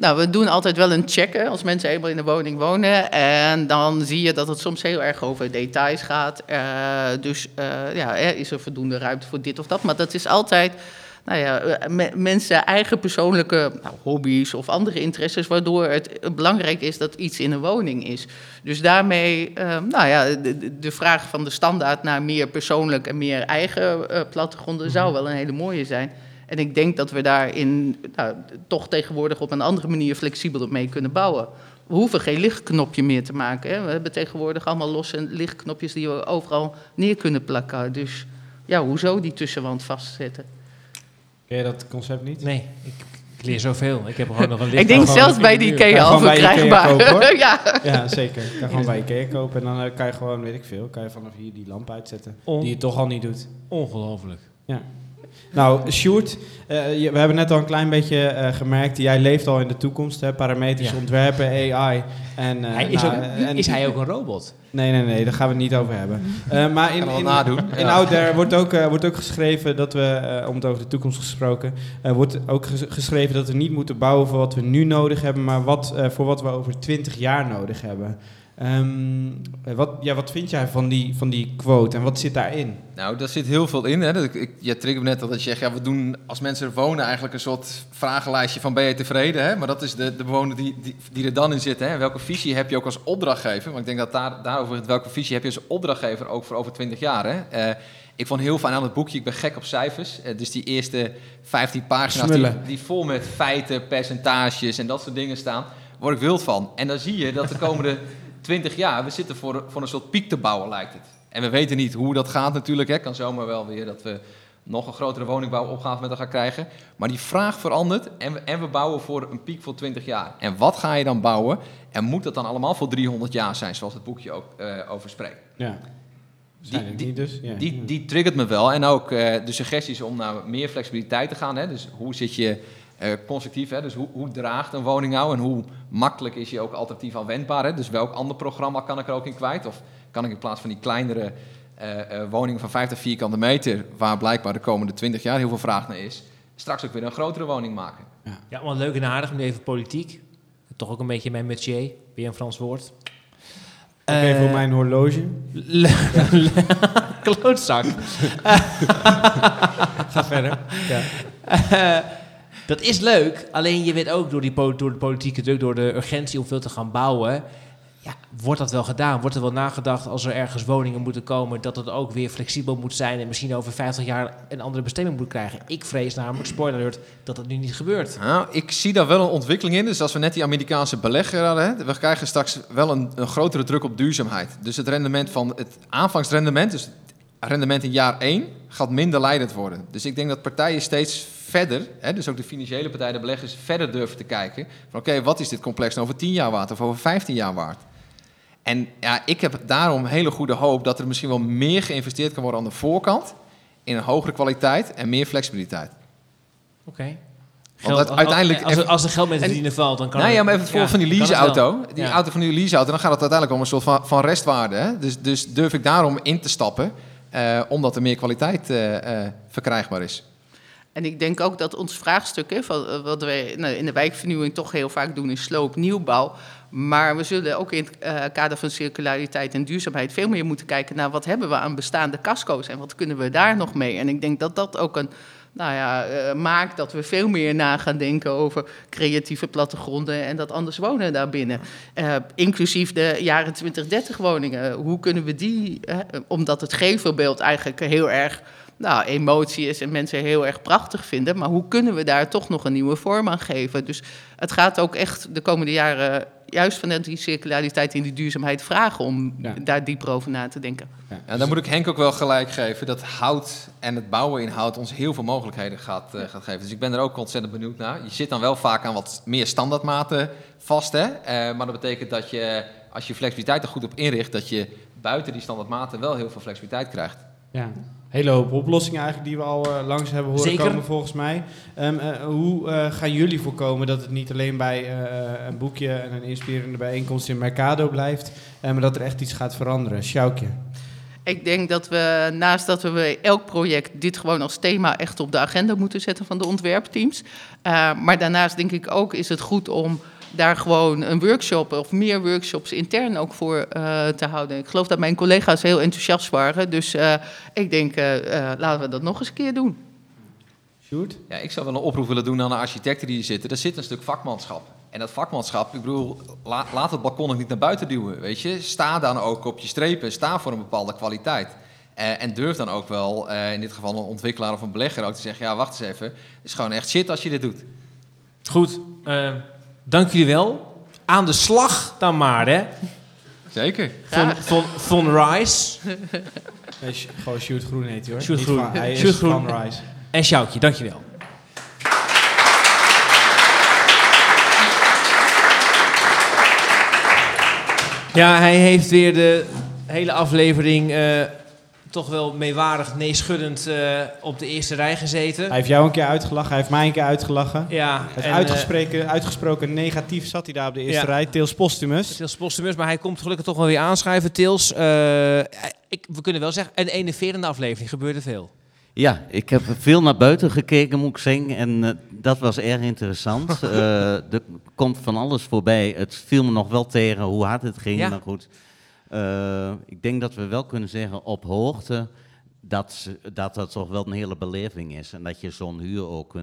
Nou, we doen altijd wel een checken als mensen eenmaal in de woning wonen. En dan zie je dat het soms heel erg over details gaat. Is er voldoende ruimte voor dit of dat? Maar dat is altijd mensen eigen persoonlijke hobby's of andere interesses, waardoor het belangrijk is dat iets in een woning is. Dus daarmee, de vraag van de standaard naar meer persoonlijk en meer eigen plattegronden zou wel een hele mooie zijn. En ik denk dat we daarin toch tegenwoordig op een andere manier flexibel mee kunnen bouwen. We hoeven geen lichtknopje meer te maken. Hè. We hebben tegenwoordig allemaal losse lichtknopjes die we overal neer kunnen plakken. Dus hoezo die tussenwand vastzetten? Ken je dat concept niet? Nee, ik leer zoveel. Ik heb gewoon nog een licht. Ik denk zelfs bij de IKEA al verkrijgbaar. Ja, zeker. Ik kan gewoon bij IKEA kopen en dan kan je gewoon, weet ik veel, kan je vanaf hier die lamp uitzetten. Die je toch al niet doet. Ongelooflijk. Ja. Nou, Sjoerd, we hebben net al een klein beetje gemerkt, jij leeft al in de toekomst, hè? Parameters ontwerpen, AI. En, is hij ook een robot? Nee, daar gaan we het niet over hebben. Maar in Out There wordt ook geschreven dat we, om het over de toekomst gesproken, wordt ook geschreven dat we niet moeten bouwen voor wat we nu nodig hebben, maar voor wat we over 20 jaar nodig hebben. Wat vind jij van die quote en wat zit daarin? Nou, daar zit heel veel in. Hè? Je triggert net al dat je zegt, ja, we doen als mensen er wonen eigenlijk een soort vragenlijstje van ben je tevreden? Hè? Maar dat is de bewoner die er dan in zit. Hè? Welke visie heb je ook als opdrachtgever? Want ik denk dat daarover, welke visie heb je als opdrachtgever ook voor over 20 jaar? Hè? Ik vond heel fijn aan het boekje, ik ben gek op cijfers. Dus die eerste 15 pagina's die vol met feiten, percentages en dat soort dingen staan, word ik wild van. En dan zie je dat de komende 20 jaar, we zitten voor een soort piek te bouwen, lijkt het. En we weten niet hoe dat gaat natuurlijk. Het kan zomaar wel weer dat we nog een grotere woningbouwopgave met gaan krijgen. Maar die vraag verandert en we bouwen voor een piek voor 20 jaar. En wat ga je dan bouwen? En moet dat dan allemaal voor 300 jaar zijn, zoals het boekje ook over spreekt? Ja. Die triggert me wel. En ook de suggesties om naar meer flexibiliteit te gaan. Hè? Dus hoe zit je constructief, hè? Dus hoe draagt een woning nou en hoe makkelijk is je ook alternatief aanwendbaar? Hè? Dus welk ander programma kan ik er ook in kwijt? Of kan ik in plaats van die kleinere woningen van 50 vierkante meter, waar blijkbaar de komende 20 jaar heel veel vraag naar is, straks ook weer een grotere woning maken? Ja, want leuk en aardig, maar even politiek. Toch ook een beetje mijn métier, weer een Frans woord. Oké, voor mijn horloge. Klootzak. Ga verder. Ja. Dat is leuk, alleen je weet ook door de politieke druk, door de urgentie om veel te gaan bouwen, ja, wordt dat wel gedaan? Wordt er wel nagedacht als er ergens woningen moeten komen, dat het ook weer flexibel moet zijn en misschien over 50 jaar een andere bestemming moet krijgen? Ik vrees namelijk, spoiler alert, dat dat nu niet gebeurt. Nou, ik zie daar wel een ontwikkeling in. Dus als we net die Amerikaanse belegger hadden, hè, we krijgen straks wel een grotere druk op duurzaamheid. Dus het rendement van het aanvangsrendement, dus het rendement in jaar 1, gaat minder leidend worden. Dus ik denk dat partijen steeds verder, hè, dus ook de financiële partijen, de beleggers, verder durven te kijken van oké, wat is dit complex nou over 10 jaar waard of over 15 jaar waard? En ja, ik heb daarom hele goede hoop dat er misschien wel meer geïnvesteerd kan worden aan de voorkant, in een hogere kwaliteit en meer flexibiliteit. Oké. Uiteindelijk als er geld met te dienen valt, dan kan het. Maar even het voorbeeld van die leaseauto. Auto van die leaseauto, dan gaat het uiteindelijk om een soort van restwaarde. Hè? Dus durf ik daarom in te stappen, omdat er meer kwaliteit verkrijgbaar is. En ik denk ook dat ons vraagstuk, hè, van wat wij in de wijkvernieuwing toch heel vaak doen, is sloop, nieuwbouw. Maar we zullen ook in het kader van circulariteit en duurzaamheid veel meer moeten kijken naar wat hebben we aan bestaande casco's en wat kunnen we daar nog mee. En ik denk dat dat ook maakt dat we veel meer na gaan denken over creatieve plattegronden en dat anders wonen daarbinnen. Inclusief de jaren 2030 woningen. Hoe kunnen we die, omdat het gevelbeeld eigenlijk heel erg emotie is en mensen heel erg prachtig vinden, maar hoe kunnen we daar toch nog een nieuwe vorm aan geven? Dus het gaat ook echt de komende jaren juist vanuit die circulariteit in die duurzaamheid vragen om daar dieper over na te denken. Ja, en dan moet ik Henk ook wel gelijk geven dat hout en het bouwen in hout ons heel veel mogelijkheden gaat geven. Dus ik ben er ook ontzettend benieuwd naar. Je zit dan wel vaak aan wat meer standaardmaten vast, hè? Maar dat betekent dat je, als je flexibiliteit er goed op inricht, dat je buiten die standaardmaten wel heel veel flexibiliteit krijgt. Ja. Hele hoop oplossingen eigenlijk die we al langs hebben horen komen volgens mij. Hoe gaan jullie voorkomen dat het niet alleen bij een boekje en een inspirerende bijeenkomst in Mercado blijft, maar dat er echt iets gaat veranderen? Sjoukje. Ik denk dat we, naast dat we bij elk project dit gewoon als thema echt op de agenda moeten zetten van de ontwerpteams. Maar daarnaast denk ik ook is het goed om daar gewoon een workshop of meer workshops intern ook voor te houden. Ik geloof dat mijn collega's heel enthousiast waren. Dus ik denk, laten we dat nog eens een keer doen. Sjoerd? Ja, ik zou wel een oproep willen doen aan de architecten die hier zitten. Er zit een stuk vakmanschap. En dat vakmanschap, ik bedoel, laat het balkon ook niet naar buiten duwen. Weet je? Sta dan ook op je strepen. Sta voor een bepaalde kwaliteit. En durf dan ook wel, in dit geval een ontwikkelaar of een belegger, ook te zeggen, ja, wacht eens even. Het is gewoon echt shit als je dit doet. Goed, dank jullie wel. Aan de slag dan maar, hè? Zeker. Von Ryse. Nee, gewoon Sjoerd Groen heet hij, hoor. Sjoerd Groen. Hij is Van Ryse. En Sjoukje, dank je wel. Ja, hij heeft weer de hele aflevering toch wel meewarig, neeschuddend op de eerste rij gezeten. Hij heeft jou een keer uitgelachen, hij heeft mij een keer uitgelachen. Ja, uitgesproken negatief zat hij daar op de eerste rij, Tils Postumus. Tils Postumus, maar hij komt gelukkig toch wel weer aanschuiven, Tils. We kunnen wel zeggen, een enerverende aflevering, gebeurde veel. Ja, ik heb veel naar buiten gekeken, moet ik zeggen. En dat was erg interessant. Er komt van alles voorbij. Het viel me nog wel tegen hoe hard het ging. Ja. Maar goed, ik denk dat we wel kunnen zeggen op hoogte dat toch wel een hele beleving is. En dat je zo'n huur ook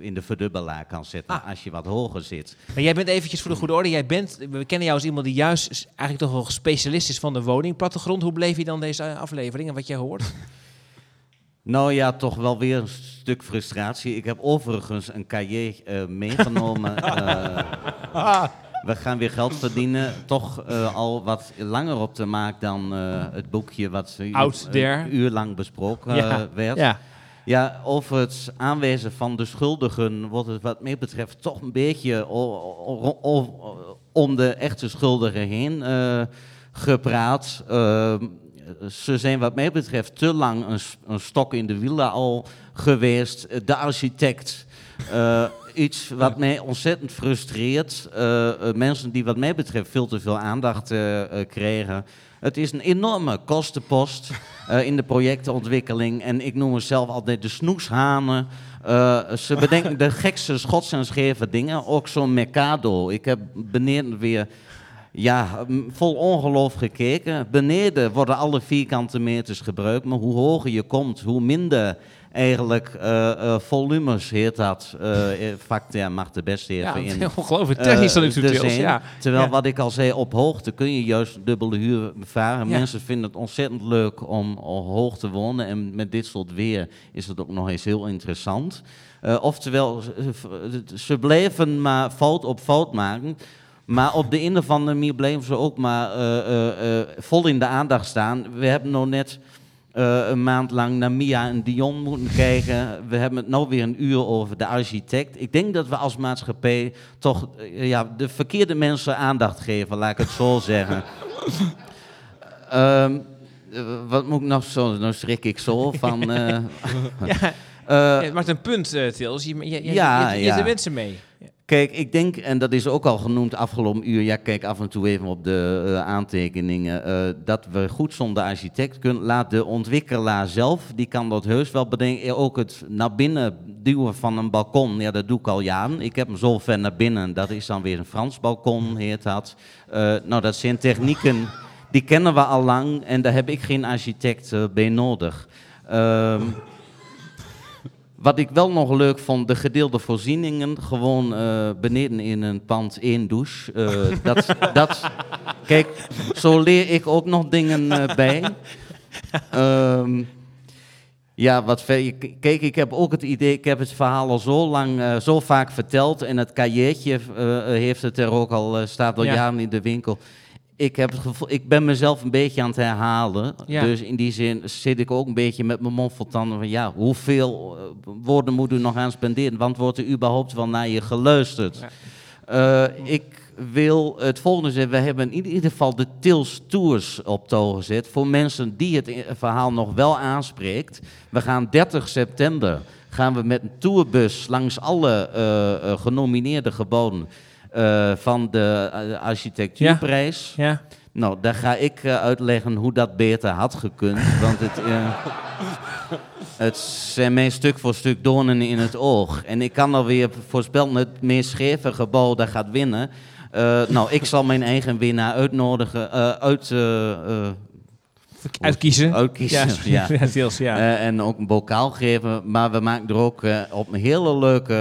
in de verdubbelaar kan zetten als je wat hoger zit. Maar jij bent eventjes voor de goede orde. We kennen jou als iemand die juist eigenlijk toch wel specialist is van de woningplattegrond. Hoe beleef je dan deze aflevering en wat jij hoort? Nou ja, toch wel weer een stuk frustratie. Ik heb overigens een cahier meegenomen. We gaan weer geld verdienen. Toch al wat langer op de maak dan het boekje wat een uur lang besproken werd. Ja. Ja, over het aanwijzen van de schuldigen wordt het wat mij betreft toch een beetje om de echte schuldigen heen gepraat. Ze zijn wat mij betreft te lang een stok in de wielen al geweest. De architect, iets wat mij ontzettend frustreert. Mensen die wat mij betreft veel te veel aandacht kregen. Het is een enorme kostenpost in de projectontwikkeling. En ik noem mezelf altijd de snoeshanen. Ze bedenken de gekste schots en scheve dingen. Ook zo'n Mercado. Ik heb beneden weer... Ja, vol ongeloof gekeken. Beneden worden alle vierkante meters gebruikt, maar hoe hoger je komt, hoe minder eigenlijk volumes heet dat. Vakterm mag de beste even in. Ja, ongelooflijk technisch dan natuurlijk. Ja. Terwijl wat ik al zei, op hoogte kun je juist dubbele huur varen. Ja. Mensen vinden het ontzettend leuk om hoog te wonen en met dit soort weer is het ook nog eens heel interessant. Oftewel, ze bleven maar fout op fout maken. Maar op de een of andere manier bleven ze ook maar vol in de aandacht staan. We hebben nou net een maand lang naar Mia en Dion moeten kijken. We hebben het nou weer een uur over de architect. Ik denk dat we als maatschappij toch de verkeerde mensen aandacht geven, laat ik het zo zeggen. Wat moet ik nog zo? Nou schrik ik zo van... het maakt een punt, Tils. Je de mensen mee. Kijk, ik denk, en dat is ook al genoemd afgelopen uur... Ja, kijk af en toe even op de aantekeningen... dat we goed zonder architect kunnen. Laat de ontwikkelaar zelf, die kan dat heus wel bedenken. Ook het naar binnen duwen van een balkon, ja, dat doe ik al jaren. Ik heb hem zo ver naar binnen, dat is dan weer een Frans balkon, heet dat. Nou, dat zijn technieken, die kennen we al lang... en daar heb ik geen architect bij nodig. Wat ik wel nog leuk vond, de gedeelde voorzieningen, gewoon beneden in een pand één douche. Kijk, zo leer ik ook nog dingen bij. Kijk, ik heb ook het idee, ik heb het verhaal al zo lang, zo vaak verteld. En het cahièrtje heeft het er ook al, staat al jaren in de winkel. Ik heb het gevoel, ik ben mezelf een beetje aan het herhalen. Ja. Dus in die zin zit ik ook een beetje met mijn mond vol tanden van... ja, hoeveel woorden moet u nog aan spenderen? Want wordt er überhaupt wel naar je geluisterd? Ja. Ik wil het volgende zeggen. We hebben in ieder geval de Tils Tours op touw gezet... voor mensen die het verhaal nog wel aanspreekt. We gaan 30 september gaan we met een tourbus langs alle genomineerde gebouwen... van de architectuurprijs. Ja. Ja. Nou, daar ga ik uitleggen hoe dat beter had gekund. Want het zijn mij stuk voor stuk doornen in het oog. En ik kan alweer voorspellen, het meest scheve gebouw dat gaat winnen. Nou, ik zal mijn eigen winnaar uitnodigen, uitkiezen. Ja. Ja. En ook een bokaal geven. Maar we maken er ook op een hele leuke,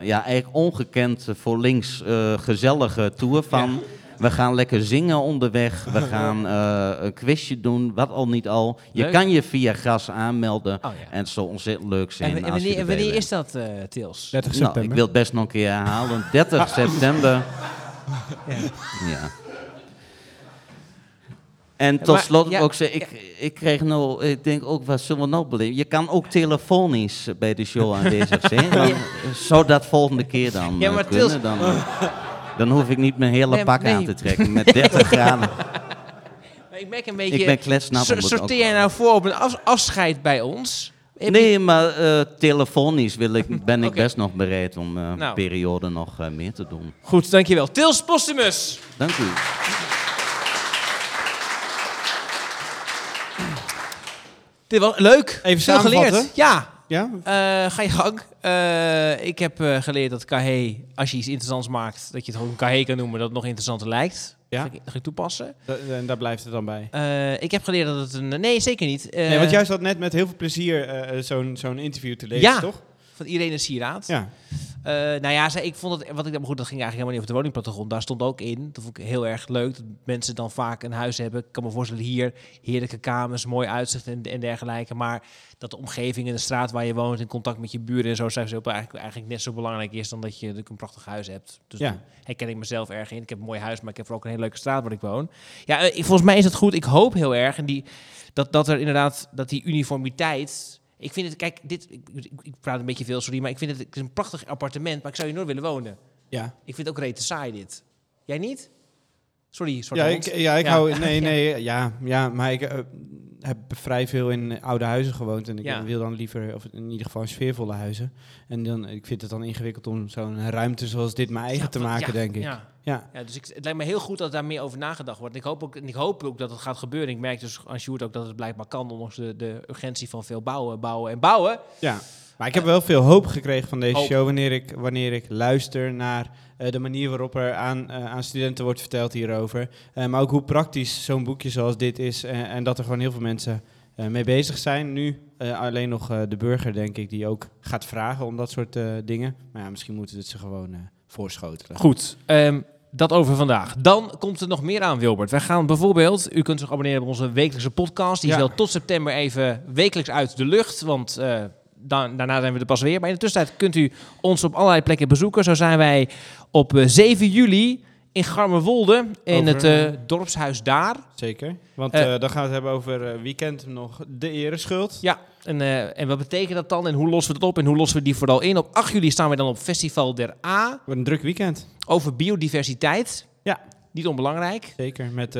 eigenlijk ongekend voor links gezellige tour van. Ja. We gaan lekker zingen onderweg. We gaan een quizje doen, wat al niet al. Je kan je via GRAS aanmelden. En het zal ontzettend leuk zijn. En wanneer is dat, Tils? 30 september. Nou, ik wil het best nog een keer herhalen. 30 september. Ja. En tot slot ook zeggen, ik kreeg nou, ik denk ook, wat zullen we nou beleven? Je kan ook telefonisch bij de show aanwezig zijn. Zou dat volgende keer dan kunnen? Dan hoef ik niet mijn hele pak aan te trekken met 30 graden. Maar ik merk een beetje, ik ben kletsnap. Sorteer jij nou voor op een afscheid bij ons? Nee, maar telefonisch ben ik best nog bereid om periode nog meer te doen. Goed, dankjewel. Tils Postumus. Dank u. Dit was leuk. Even veel geleerd. Ja. Ja? Ga je gang. Ik heb geleerd dat KH, als je iets interessants maakt, dat je het gewoon KH kan noemen, dat het nog interessanter lijkt. Ja. Ga ik toepassen. En daar blijft het dan bij? Ik heb geleerd dat het een... Nee, zeker niet. Nee, want jij zat net met heel veel plezier zo'n interview te lezen, ja, toch? Van Irene Cieraad. Ja. Ik vond het... Wat ik dacht, goed, dat ging eigenlijk helemaal niet over de woningplattegrond. Daar stond ook in. Dat vond ik heel erg leuk. Dat mensen dan vaak een huis hebben. Ik kan me voorstellen, hier heerlijke kamers, mooi uitzicht en dergelijke. Maar dat de omgeving en de straat waar je woont in contact met je buren en zo eigenlijk net zo belangrijk is dan dat je een prachtig huis hebt. Dus ja, daar herken ik mezelf erg in. Ik heb een mooi huis, maar ik heb ook een hele leuke straat waar ik woon. Ja, volgens mij is dat goed. Ik hoop heel erg en dat er inderdaad dat die uniformiteit... Ik vind het, kijk, ik praat een beetje veel, sorry, maar ik vind het is een prachtig appartement, maar ik zou hier nooit willen wonen. Ja. Ik vind het ook rete saai, dit. Jij niet? Sorry, Zwarte Hond. Ik hou... Nee, ja, maar ik heb vrij veel in oude huizen gewoond en ik wil dan liever, of in ieder geval sfeervolle huizen. En dan, ik vind het dan ingewikkeld om zo'n ruimte zoals dit mijn eigen te maken, denk ik. Ja. Ja, dus het lijkt me heel goed dat daar meer over nagedacht wordt. En ik hoop ook dat het gaat gebeuren. Ik merk dus aan Sjoerd ook dat het blijkbaar kan, ondanks de urgentie van veel bouwen. Ja, maar ik heb wel veel hoop gekregen van deze show wanneer ik luister naar de manier waarop er aan studenten wordt verteld hierover. Maar ook hoe praktisch zo'n boekje zoals dit is en dat er gewoon heel veel mensen mee bezig zijn. Nu alleen nog de burger, denk ik, die ook gaat vragen om dat soort dingen. Maar ja, misschien moeten ze gewoon voorschotelen. Goed. Dat over vandaag. Dan komt er nog meer aan, Wilbert. Wij gaan bijvoorbeeld... U kunt zich abonneren op onze wekelijkse podcast. Die is wel tot september even wekelijks uit de lucht. Want daarna zijn we er pas weer. Maar in de tussentijd kunt u ons op allerlei plekken bezoeken. Zo zijn wij op 7 juli in Garmerwolde. In het dorpshuis daar. Zeker. Want dan gaan we het hebben over weekend nog de ereschuld. Ja. En wat betekent dat dan? En hoe lossen we dat op? En hoe lossen we die vooral in? Op 8 juli staan we dan op Festival der A. Wat een druk weekend. Over biodiversiteit. Ja. Niet onbelangrijk. Zeker. Met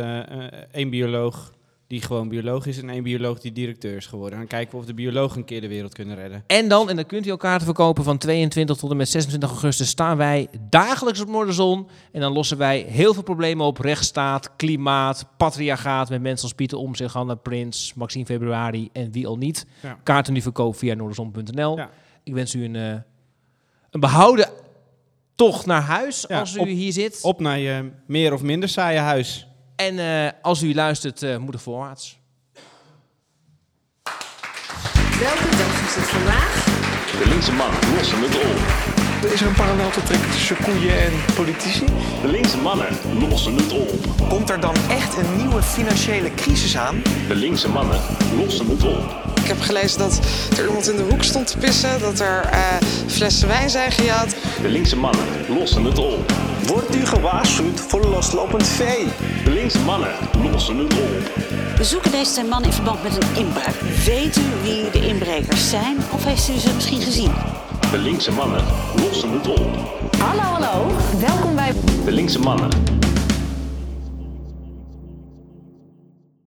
1 bioloog die gewoon bioloog is en 1 bioloog die directeur is geworden. Dan kijken we of de bioloog een keer de wereld kunnen redden. En dan kunt u al kaarten verkopen van 22 tot en met 26 augustus... staan wij dagelijks op Noorderzon. En dan lossen wij heel veel problemen op. Rechtsstaat, klimaat, patriarchaat... met mensen als Pieter Omtzigt, Hanna Prins, Maxime Februari en wie al niet. Ja. Kaarten nu verkoop via noorderzon.nl. Ja. Ik wens u een behouden tocht naar huis als u hier zit. Op naar je meer of minder saaie huis. En als u luistert, moedig voorwaarts. Welke dag is het vandaag? De linkse mannen lossen het op. Is er een parallel te trekken tussen koeien en politici? De linkse mannen lossen het op. Komt er dan echt een nieuwe financiële crisis aan? De linkse mannen lossen het op. Ik heb gelezen dat er iemand in de hoek stond te pissen, dat er flessen wijn zijn gejaagd. De linkse mannen lossen het op. Wordt u gewaarschuwd voor loslopend vee? De linkse mannen lossen het op. We zoeken deze man in verband met een inbraak. Weet u wie de inbrekers zijn of heeft u ze misschien gezien? De linkse mannen lossen het op. Hallo, welkom bij De Linkse Mannen.